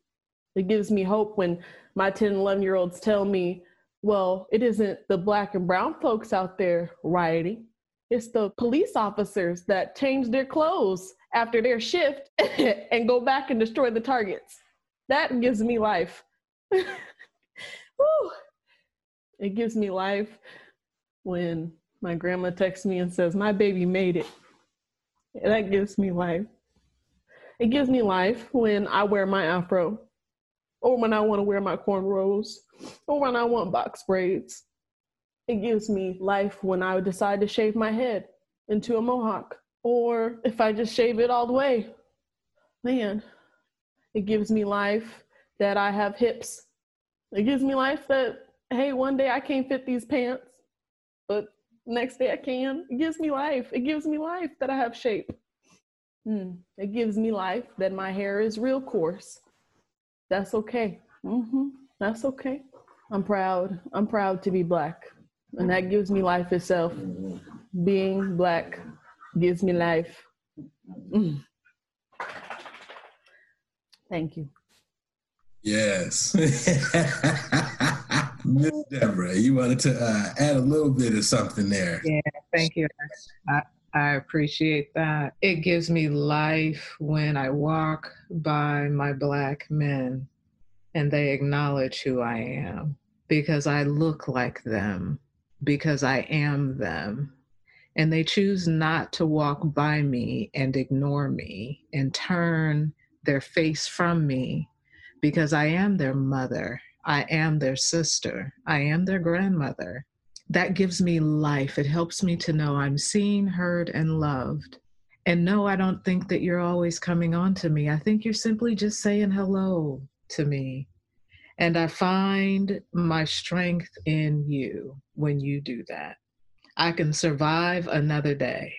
It gives me hope when my ten and eleven-year-olds tell me, well, it isn't the Black and brown folks out there rioting. It's the police officers that change their clothes after their shift and go back and destroy the targets. That gives me life. Woo. It gives me life when my grandma texts me and says, my baby made it. That gives me life. It gives me life when I wear my afro, or when I want to wear my cornrows, or when I want box braids. It gives me life when I decide to shave my head into a mohawk, or if I just shave it all the way. Man, it gives me life that I have hips. It gives me life that, hey, one day I can't fit these pants, but next day I can. It gives me life. It gives me life that I have shape. Mm. It gives me life that my hair is real coarse. That's okay. Mm-hmm. That's okay. I'm proud. I'm proud to be Black. And that gives me life itself. Being Black gives me life. Mm. Thank you. Yes. Miss Deborah, you wanted to uh, add a little bit of something there. Yeah, thank you. I- I appreciate that. It gives me life when I walk by my Black men and they acknowledge who I am, because I look like them, because I am them. And they choose not to walk by me and ignore me and turn their face from me, because I am their mother. I am their sister. I am their grandmother. That gives me life. It helps me to know I'm seen, heard, and loved. And no, I don't think that you're always coming on to me. I think you're simply just saying hello to me. And I find my strength in you when you do that. I can survive another day.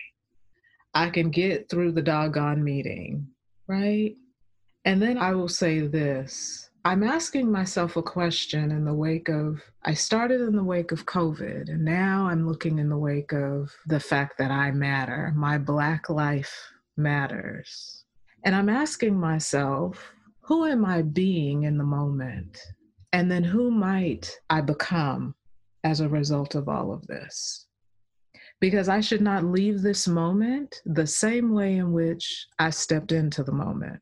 I can get through the doggone meeting, right? And then I will say this. I'm asking myself a question in the wake of, I started in the wake of COVID, and now I'm looking in the wake of the fact that I matter. My Black life matters. And I'm asking myself, who am I being in the moment? And then who might I become as a result of all of this? Because I should not leave this moment the same way in which I stepped into the moment.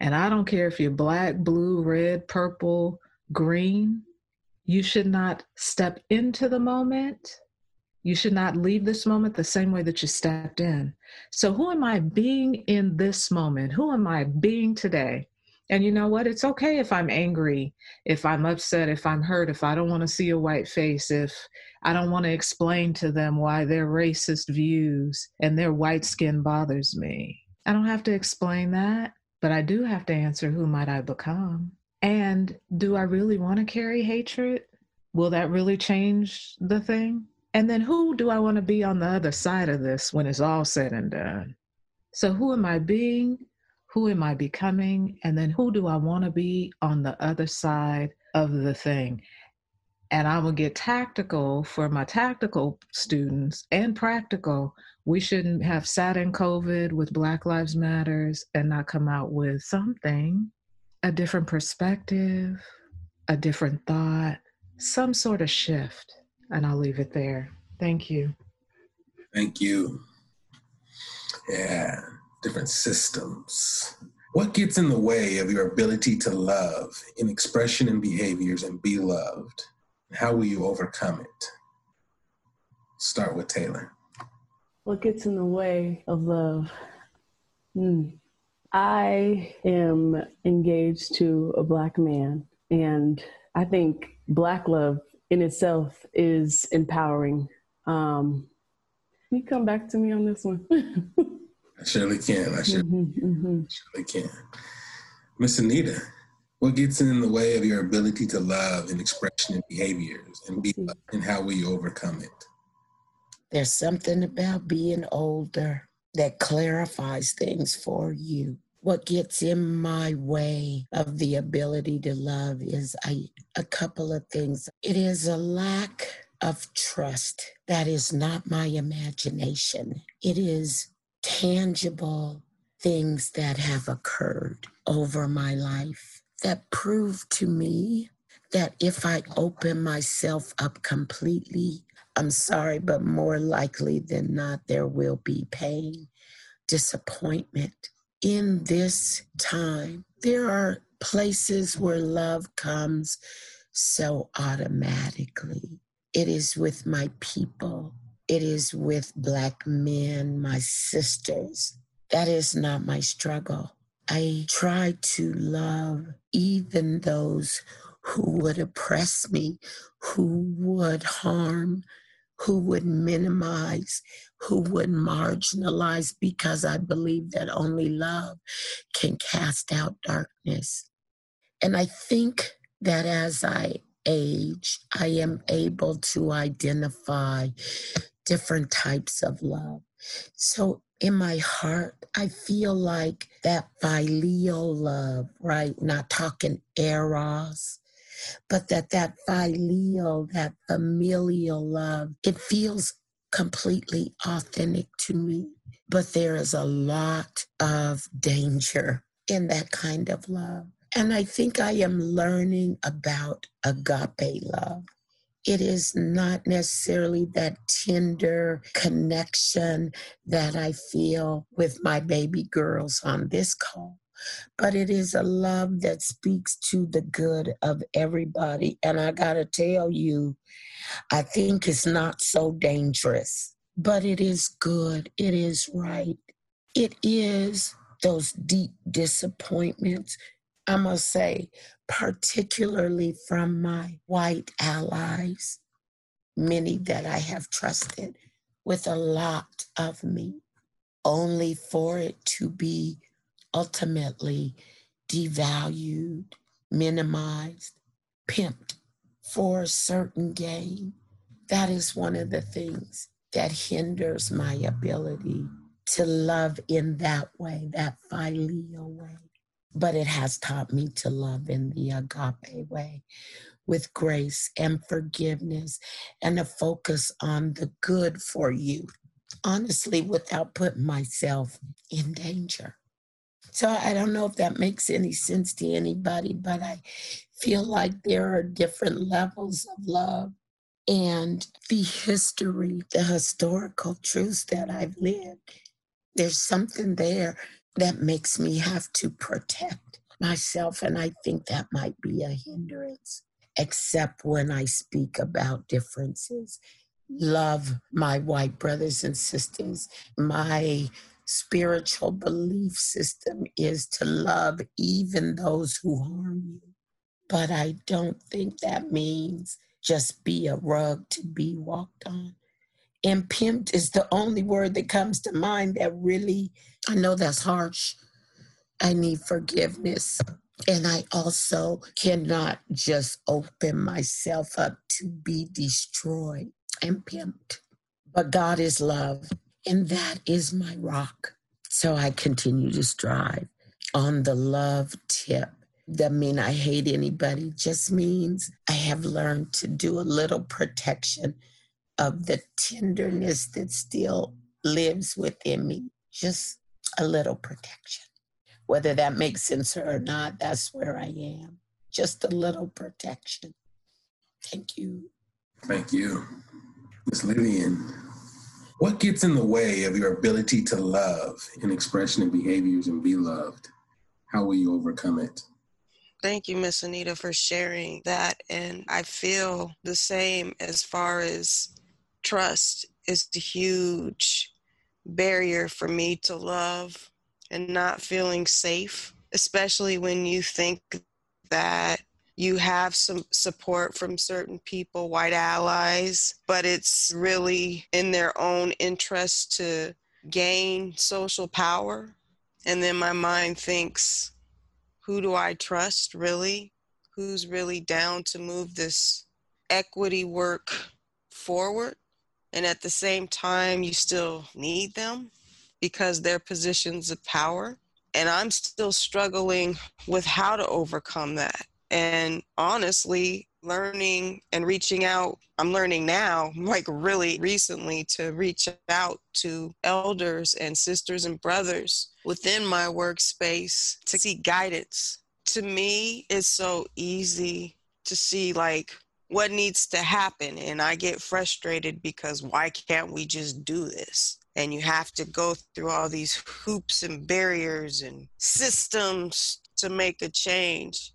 And I don't care if you're Black, blue, red, purple, green, you should not step into the moment. You should not leave this moment the same way that you stepped in. So who am I being in this moment? Who am I being today? And you know what? It's okay if I'm angry, if I'm upset, if I'm hurt, if I don't want to see a white face, if I don't want to explain to them why their racist views and their white skin bothers me. I don't have to explain that. But I do have to answer, who might I become? And do I really want to carry hatred? Will that really change the thing? And then who do I want to be on the other side of this when it's all said and done? So who am I being? Who am I becoming? And then who do I want to be on the other side of the thing? And I will get tactical for my tactical students and practical. We shouldn't have sat in COVID with Black Lives Matters and not come out with something, a different perspective, a different thought, some sort of shift. And I'll leave it there. Thank you. Thank you. Yeah, different systems. What gets in the way of your ability to love in expression and behaviors and be loved? How will you overcome it? start with Taylor. What gets in the way of love? Hmm. I am engaged to a Black man, and I think Black love in itself is empowering. Um, can you come back to me on this one? I surely can. I surely, mm-hmm, mm-hmm. surely can. Miss Anita, what gets in the way of your ability to love and expression and behaviors and be loved, and how will you overcome it? There's something about being older that clarifies things for you. What gets in my way of the ability to love is a, a couple of things. It is a lack of trust. That is not my imagination. It is tangible things that have occurred over my life that prove to me that if I open myself up completely, I'm sorry, but more likely than not, there will be pain, disappointment. In this time, there are places where love comes so automatically. It is with my people. It is with Black men, my sisters. That is not my struggle. I try to love even those who would oppress me, who would harm, who would minimize, who would marginalize, because I believe that only love can cast out darkness. And I think that as I age, I am able to identify different types of love. So in my heart, I feel like that filial love, right? Not talking eros, but that that filial, that familial love, it feels completely authentic to me. But there is a lot of danger in that kind of love. And I think I am learning about agape love. It is not necessarily that tender connection that I feel with my baby girls on this call, but it is a love that speaks to the good of everybody. And I gotta tell you, I think it's not so dangerous, but it is good. It is right. It is those deep disappointments, I must say, particularly from my white allies, many that I have trusted with a lot of me, only for it to be ultimately devalued, minimized, pimped for a certain gain. That is one of the things that hinders my ability to love in that way, that filial way. But it has taught me to love in the agape way, with grace and forgiveness and a focus on the good for you, honestly, without putting myself in danger. So I don't know if that makes any sense to anybody, but I feel like there are different levels of love, and the history, the historical truths that I've lived, there's something there that makes me have to protect myself, and I think that might be a hindrance, except when I speak about differences. Love my white brothers and sisters. My spiritual belief system is to love even those who harm you. But I don't think that means just be a rug to be walked on. And pimped is the only word that comes to mind that really, I know that's harsh. I need forgiveness. And I also cannot just open myself up to be destroyed and pimped. But God is love, and that is my rock. So I continue to strive on the love tip. That mean I hate anybody just means I have learned to do a little protection of the tenderness that still lives within me, just a little protection. Whether that makes sense or not, that's where I am. Just a little protection. Thank you. Thank you. Miz Lillian, what gets in the way of your ability to love in expression and behaviors and be loved? How will you overcome it? Thank you, Miss Anita, for sharing that. And I feel the same as far as trust is a huge barrier for me to love, and not feeling safe, especially when you think that you have some support from certain people, white allies, but it's really in their own interest to gain social power. And then my mind thinks, who do I trust really? Who's really down to move this equity work forward? And at the same time, you still need them because they're positions of power. And I'm still struggling with how to overcome that. And honestly, learning and reaching out, I'm learning now, like really recently, to reach out to elders and sisters and brothers within my workspace to seek guidance. To me, it's so easy to see like what needs to happen. And I get frustrated because why can't we just do this? And you have to go through all these hoops and barriers and systems to make a change.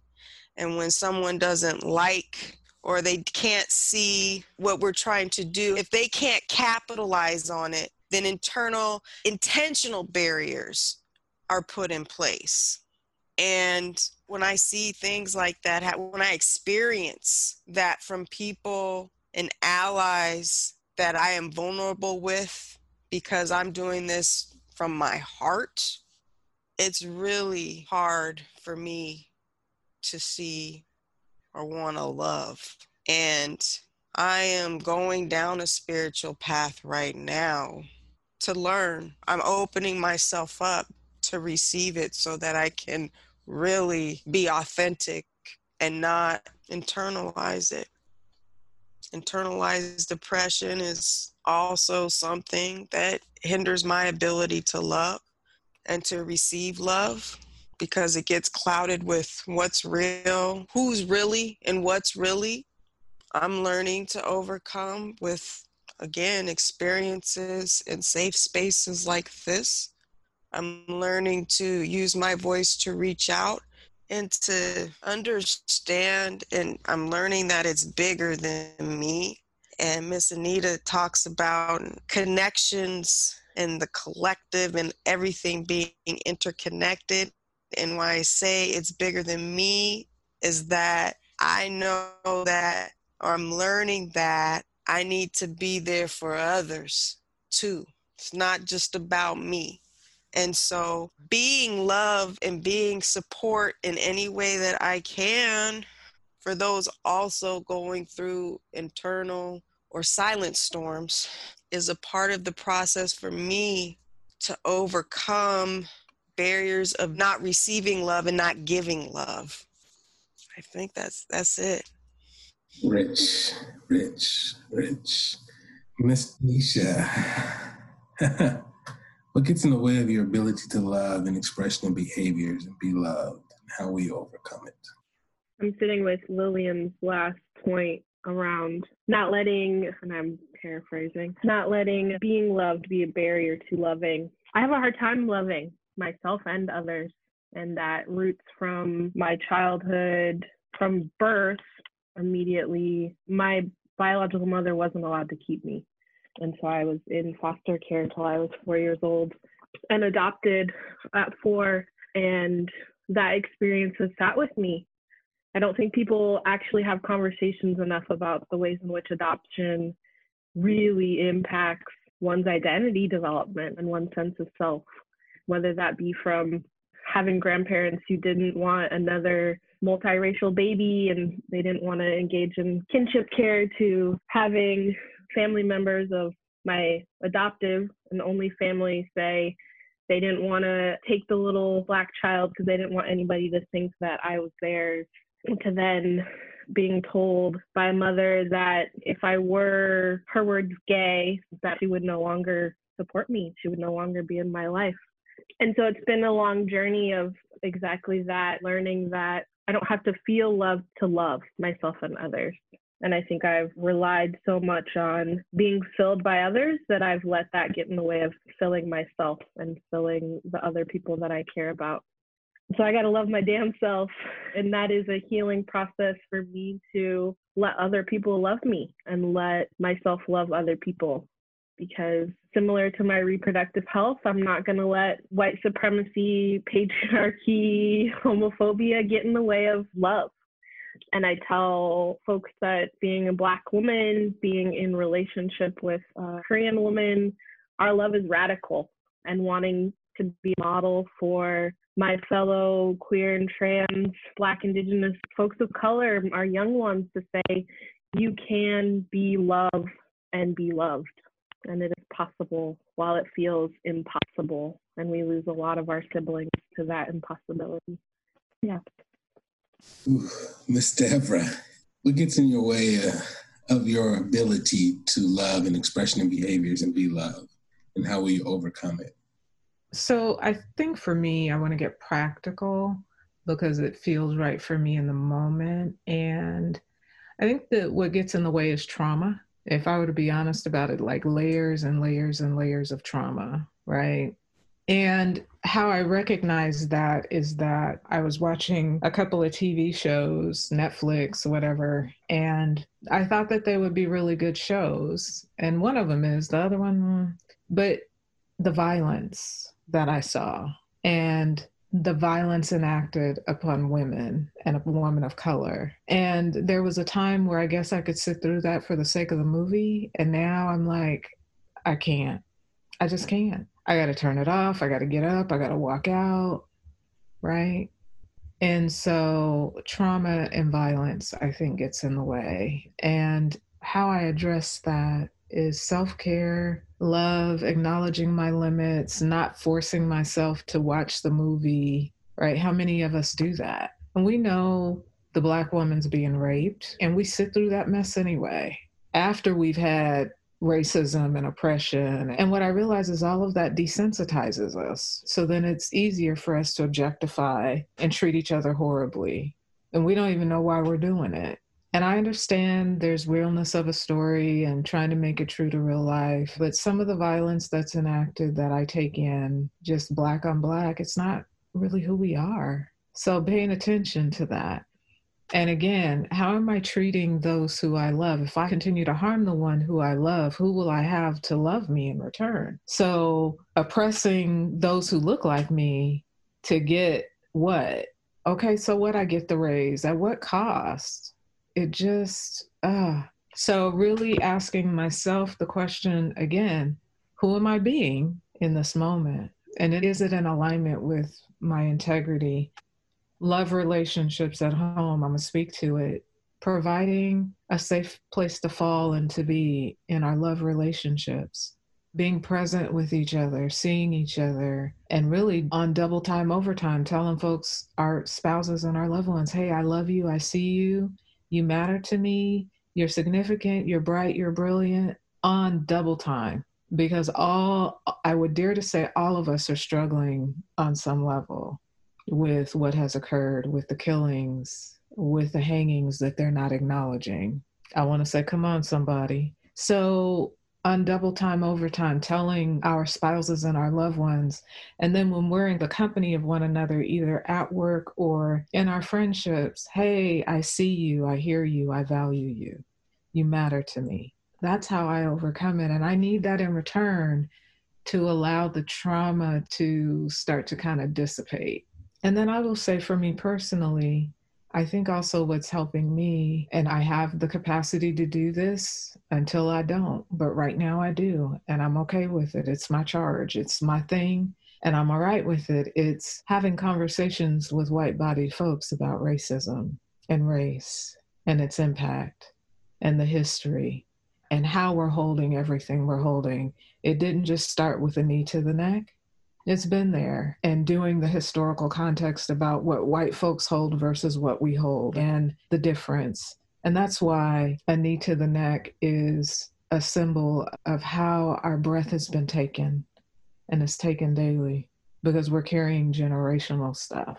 And when someone doesn't like or they can't see what we're trying to do, if they can't capitalize on it, then internal, intentional barriers are put in place. And when I see things like that, when I experience that from people and allies that I am vulnerable with because I'm doing this from my heart, it's really hard for me to see or want to love. And I am going down a spiritual path right now to learn. I'm opening myself up to receive it so that I can really be authentic and not internalize it. Internalized depression is also something that hinders my ability to love and to receive love, because it gets clouded with what's real, who's really, and what's really. I'm learning to overcome with, again, experiences and safe spaces like this. I'm learning to use my voice to reach out and to understand, and I'm learning that it's bigger than me. And Miss Anita talks about connections and the collective and everything being interconnected. And why I say it's bigger than me is that I know that, or I'm learning that I need to be there for others too. It's not just about me. And so being love and being support in any way that I can for those also going through internal or silent storms is a part of the process for me to overcome barriers of not receiving love and not giving love. I think that's that's it. Rich, rich, rich. Miss Tanisha, what gets in the way of your ability to love and expression and behaviors and be loved, and how we overcome it? I'm sitting with Lillian's last point around not letting, and I'm paraphrasing, not letting being loved be a barrier to loving. I have a hard time loving myself and others, and that roots from my childhood. From birth, immediately my biological mother wasn't allowed to keep me, and so I was in foster care till I was four years old and adopted at four, and that experience has sat with me. I don't think people actually have conversations enough about the ways in which adoption really impacts one's identity development and one's sense of self, whether that be from having grandparents who didn't want another multiracial baby and they didn't want to engage in kinship care, to having family members of my adoptive and only family say they didn't want to take the little black child because they didn't want anybody to think that I was theirs, to then being told by a mother that if I were, her words, gay, that she would no longer support me, she would no longer be in my life. And so it's been a long journey of exactly that, learning that I don't have to feel love to love myself and others. And I think I've relied so much on being filled by others that I've let that get in the way of filling myself and filling the other people that I care about. So I got to love my damn self. And that is a healing process for me to let other people love me and let myself love other people. Because similar to my reproductive health, I'm not going to let white supremacy, patriarchy, homophobia get in the way of love. And I tell folks that being a Black woman, being in relationship with a Korean woman, our love is radical, and wanting to be a model for my fellow queer and trans, Black, Indigenous folks of color, our young ones, to say, you can be loved and be loved. And it is possible while it feels impossible. And we lose a lot of our siblings to that impossibility. Yeah. Ooh, Miz Deborah, what gets in your way uh, of your ability to love and expression and behaviors and be loved, and how will you overcome it? So I think for me, I want to get practical because it feels right for me in the moment. And I think that what gets in the way is trauma. If I were to be honest about it, like layers and layers and layers of trauma, right? And how I recognize that is that I was watching a couple of T V shows, Netflix, whatever, and I thought that they would be really good shows. And one of them is, the other one, but the violence that I saw and the violence enacted upon women and a woman of color. And there was a time where I guess I could sit through that for the sake of the movie. And now I'm like, I can't. I just can't. I got to turn it off. I got to get up. I got to walk out. Right. And so trauma and violence, I think, gets in the way. And how I address that is self-care, love, acknowledging my limits, not forcing myself to watch the movie, right? How many of us do that? And we know the Black woman's being raped, and we sit through that mess anyway, after we've had racism and oppression. And what I realize is all of that desensitizes us. So then it's easier for us to objectify and treat each other horribly. And we don't even know why we're doing it. And I understand there's realness of a story and trying to make it true to real life, but some of the violence that's enacted that I take in, just Black on Black, it's not really who we are. So paying attention to that. And again, how am I treating those who I love? If I continue to harm the one who I love, who will I have to love me in return? So oppressing those who look like me to get what? Okay, so what I get the raise, at what cost? It just, uh, so really asking myself the question again, who am I being in this moment? And is it in alignment with my integrity? Love relationships at home, I'm gonna speak to it. Providing a safe place to fall and to be in our love relationships. Being present with each other, seeing each other, and really on double time, overtime, telling folks, our spouses and our loved ones, hey, I love you, I see you. You matter to me, you're significant, you're bright, you're brilliant, on double time. Because all, I would dare to say all of us are struggling on some level with what has occurred, with the killings, with the hangings that they're not acknowledging. I want to say, come on, somebody. So on double time, overtime, telling our spouses and our loved ones, and then when we're in the company of one another, either at work or in our friendships, hey, I see you, I hear you, I value you, you matter to me. That's how I overcome it. And I need that in return to allow the trauma to start to kind of dissipate. And then I will say for me personally, I think also what's helping me, and I have the capacity to do this until I don't, but right now I do, and I'm okay with it. It's my charge, it's my thing, and I'm all right with it. It's having conversations with white-bodied folks about racism and race and its impact and the history and how we're holding everything we're holding. It didn't just start with a knee to the neck. It's been there, and doing the historical context about what white folks hold versus what we hold and the difference. And that's why a knee to the neck is a symbol of how our breath has been taken, and it's taken daily because we're carrying generational stuff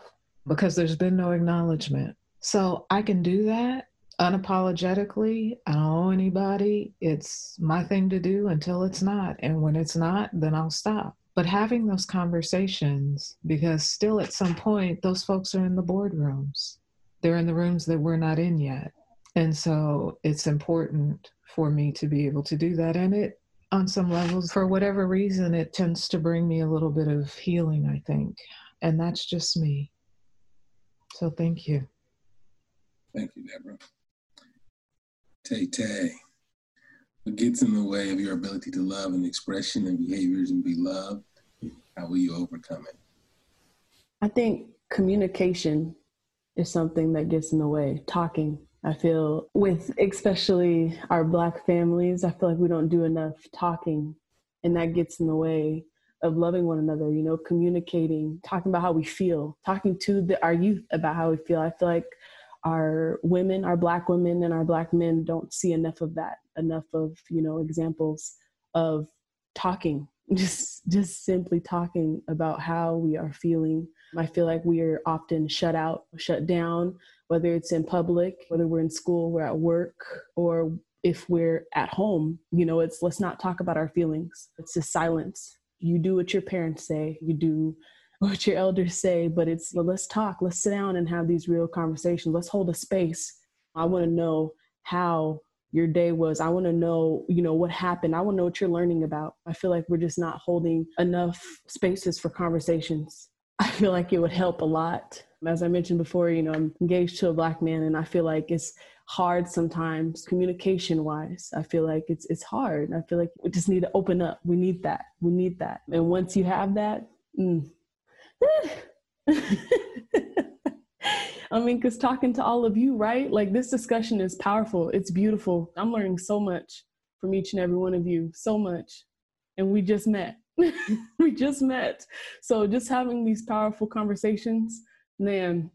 because there's been no acknowledgement. So I can do that unapologetically. I don't owe anybody. It's my thing to do until it's not. And when it's not, then I'll stop. But having those conversations, because still at some point, those folks are in the boardrooms. They're in the rooms that we're not in yet. And so it's important for me to be able to do that. And it, on some levels, for whatever reason, it tends to bring me a little bit of healing, I think. And that's just me. So thank you. Thank you, Deborah. Tay Tay, what gets in the way of your ability to love and expression and behaviors and be loved? How will you overcome it? I think communication is something that gets in the way. Talking. I feel with especially our Black families, I feel like we don't do enough talking, and that gets in the way of loving one another, you know, communicating, talking about how we feel, talking to the, our youth about how we feel. I feel like our women, our Black women and our Black men don't see enough of that, enough of, you know, examples of talking, just just simply talking about how we are feeling. I feel like we are often shut out, shut down, whether it's in public, whether we're in school, we're at work, or if we're at home, you know, it's let's not talk about our feelings. It's just silence. You do what your parents say, you do what your elders say, but it's well, let's talk, let's sit down and have these real conversations. Let's hold a space. I want to know how your day was. I want to know, you know, what happened. I want to know what you're learning about. I feel like we're just not holding enough spaces for conversations. I feel like it would help a lot. As I mentioned before, you know, I'm engaged to a Black man, and I feel like it's hard sometimes communication-wise. I feel like it's it's hard. I feel like we just need to open up. We need that. We need that. And once you have that, mm, I mean, because talking to all of you, right? Like, this discussion is powerful. It's beautiful. I'm learning so much from each and every one of you, so much. And we just met. We just met. So just having these powerful conversations, man,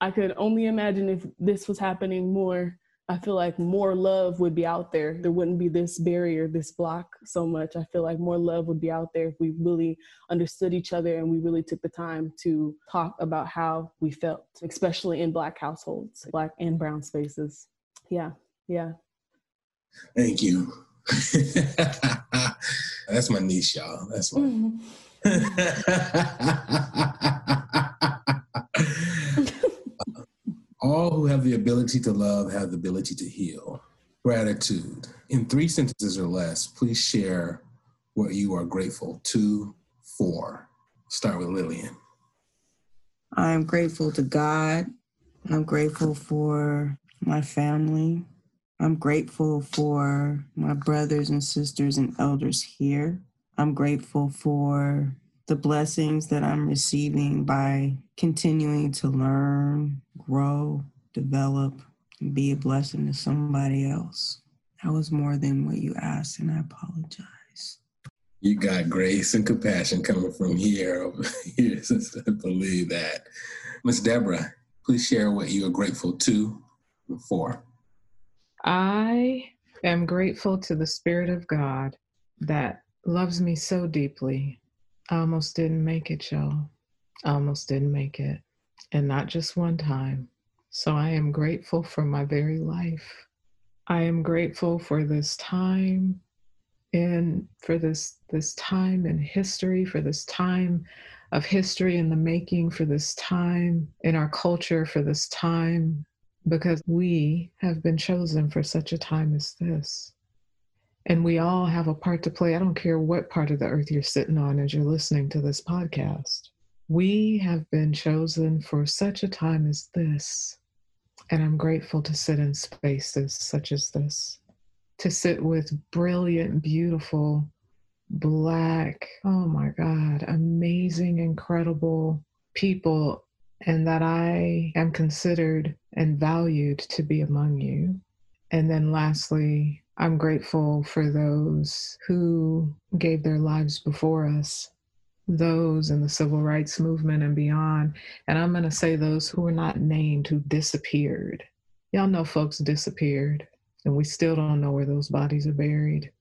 I could only imagine if this was happening more. I feel like more love would be out there. There wouldn't be this barrier, this block so much. I feel like more love would be out there if we really understood each other and we really took the time to talk about how we felt, especially in Black households, Black and brown spaces. Yeah, yeah. Thank you. That's my niche, y'all. That's my mm-hmm. All who have the ability to love have the ability to heal. Gratitude. In three sentences or less, please share what you are grateful to for. Start with Lillian. I'm grateful to God. I'm grateful for my family. I'm grateful for my brothers and sisters and elders here. I'm grateful for the blessings that I'm receiving by continuing to learn, grow, develop, and be a blessing to somebody else. That was more than what you asked, and I apologize. You got grace and compassion coming from here over here. I believe that. Miz Deborah, please share what you are grateful to and for. I am grateful to the Spirit of God that loves me so deeply. I almost didn't make it, y'all. I almost didn't make it. And not just one time. So I am grateful for my very life. I am grateful for this time in, for this, this time in history, for this time of history in the making, for this time in our culture, for this time, because we have been chosen for such a time as this. And we all have a part to play. I don't care what part of the earth you're sitting on as you're listening to this podcast. We have been chosen for such a time as this. And I'm grateful to sit in spaces such as this, to sit with brilliant, beautiful, Black, oh my God, amazing, incredible people, and that I am considered and valued to be among you. And then lastly, I'm grateful for those who gave their lives before us, those in the civil rights movement and beyond. And I'm going to say those who were not named, who disappeared. Y'all know folks disappeared, and we still don't know where those bodies are buried.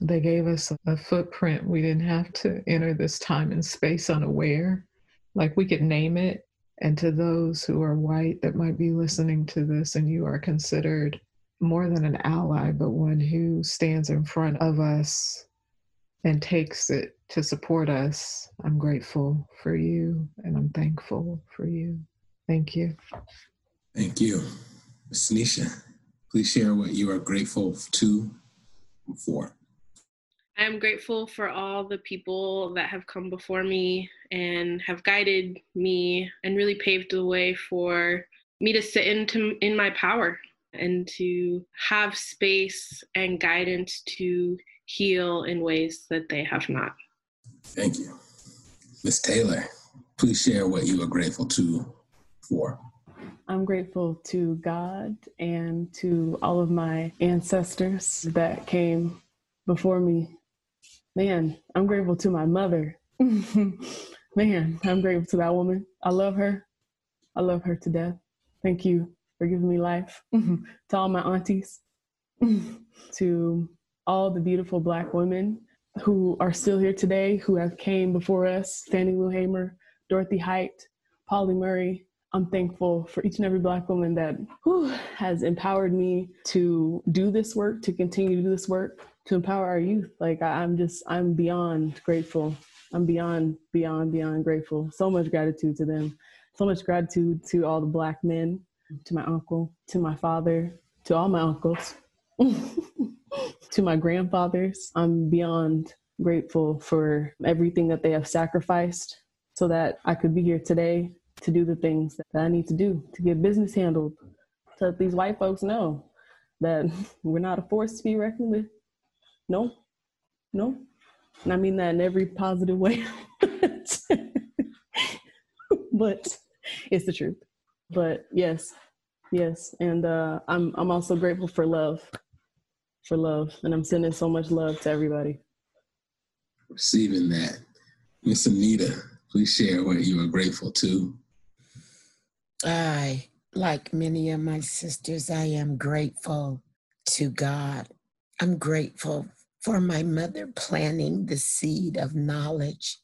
They gave us a footprint. We didn't have to enter this time and space unaware. Like, we could name it. And to those who are white that might be listening to this, and you are considered more than an ally, but one who stands in front of us and takes it to support us. I'm grateful for you, and I'm thankful for you. Thank you. Thank you. Miz Tanisha, please share what you are grateful to and for. I'm grateful for all the people that have come before me and have guided me and really paved the way for me to sit into in my power and to have space and guidance to heal in ways that they have not. Thank you. Miz Taylor, please share what you are grateful to for. I'm grateful to God and to all of my ancestors that came before me. Man, I'm grateful to my mother. Man, I'm grateful to that woman. I love her. I love her to death. Thank you for giving me life. To all my aunties, to all the beautiful Black women who are still here today, who have came before us, Fannie Lou Hamer, Dorothy Height, Polly Murray. I'm thankful for each and every Black woman that whew, has empowered me to do this work, to continue to do this work, to empower our youth. Like I, I'm just, I'm beyond grateful. I'm beyond, beyond, beyond grateful. So much gratitude to them. So much gratitude to all the Black men, to my uncle, to my father, to all my uncles, to my grandfathers. I'm beyond grateful for everything that they have sacrificed so that I could be here today to do the things that I need to do, to get business handled, so that these white folks know that we're not a force to be reckoned with. No, no. And I mean that in every positive way. But it's the truth. But yes, yes. And uh, I'm I'm also grateful for love, for love. And I'm sending so much love to everybody. Receiving that. Miss Anita, please share what you are grateful to. I, like many of my sisters, I am grateful to God. I'm grateful for my mother planting the seed of knowledge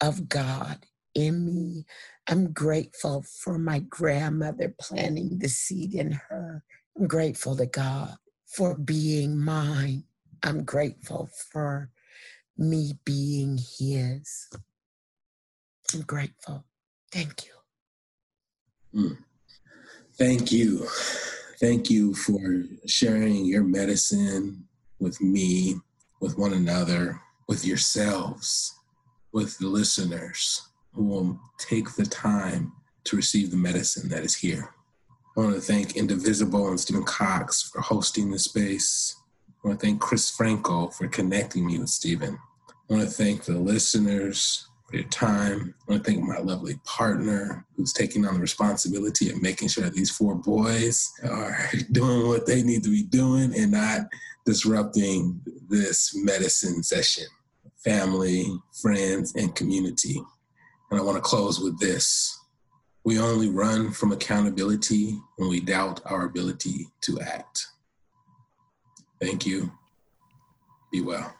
of God in me. I'm grateful for my grandmother planting the seed in her. I'm grateful to God for being mine. I'm grateful for me being his. I'm grateful. Thank you. Mm. Thank you. Thank you for sharing your medicine with me, with one another, with yourselves, with the listeners who will take the time to receive the medicine that is here. I want to thank Indivisible and Stephen Cox for hosting this space. I want to thank Chris Franco for connecting me with Stephen. I want to thank the listeners for your time. I want to thank my lovely partner who's taking on the responsibility of making sure that these four boys are doing what they need to be doing and not disrupting this medicine session, family, friends, and community. And I want to close with this. We only run from accountability when we doubt our ability to act. Thank you. Be well.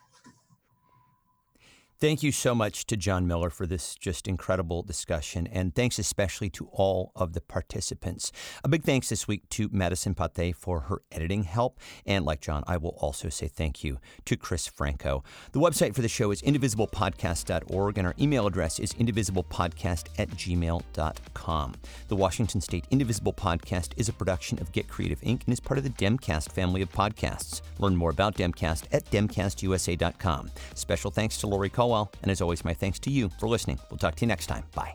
Thank you so much to John Miller for this just incredible discussion, and thanks especially to all of the participants. A big thanks this week to Madison Pathé for her editing help, and like John, I will also say thank you to Chris Franco. The website for the show is indivisible podcast dot org, and our email address is indivisible podcast at gmail dot com. The Washington State Indivisible Podcast is a production of Get Creative, Incorporated and is part of the Demcast family of podcasts. Learn more about Demcast at demcast u s a dot com. Special thanks to Lori Caldwell. And as always, my thanks to you for listening. We'll talk to you next time. Bye.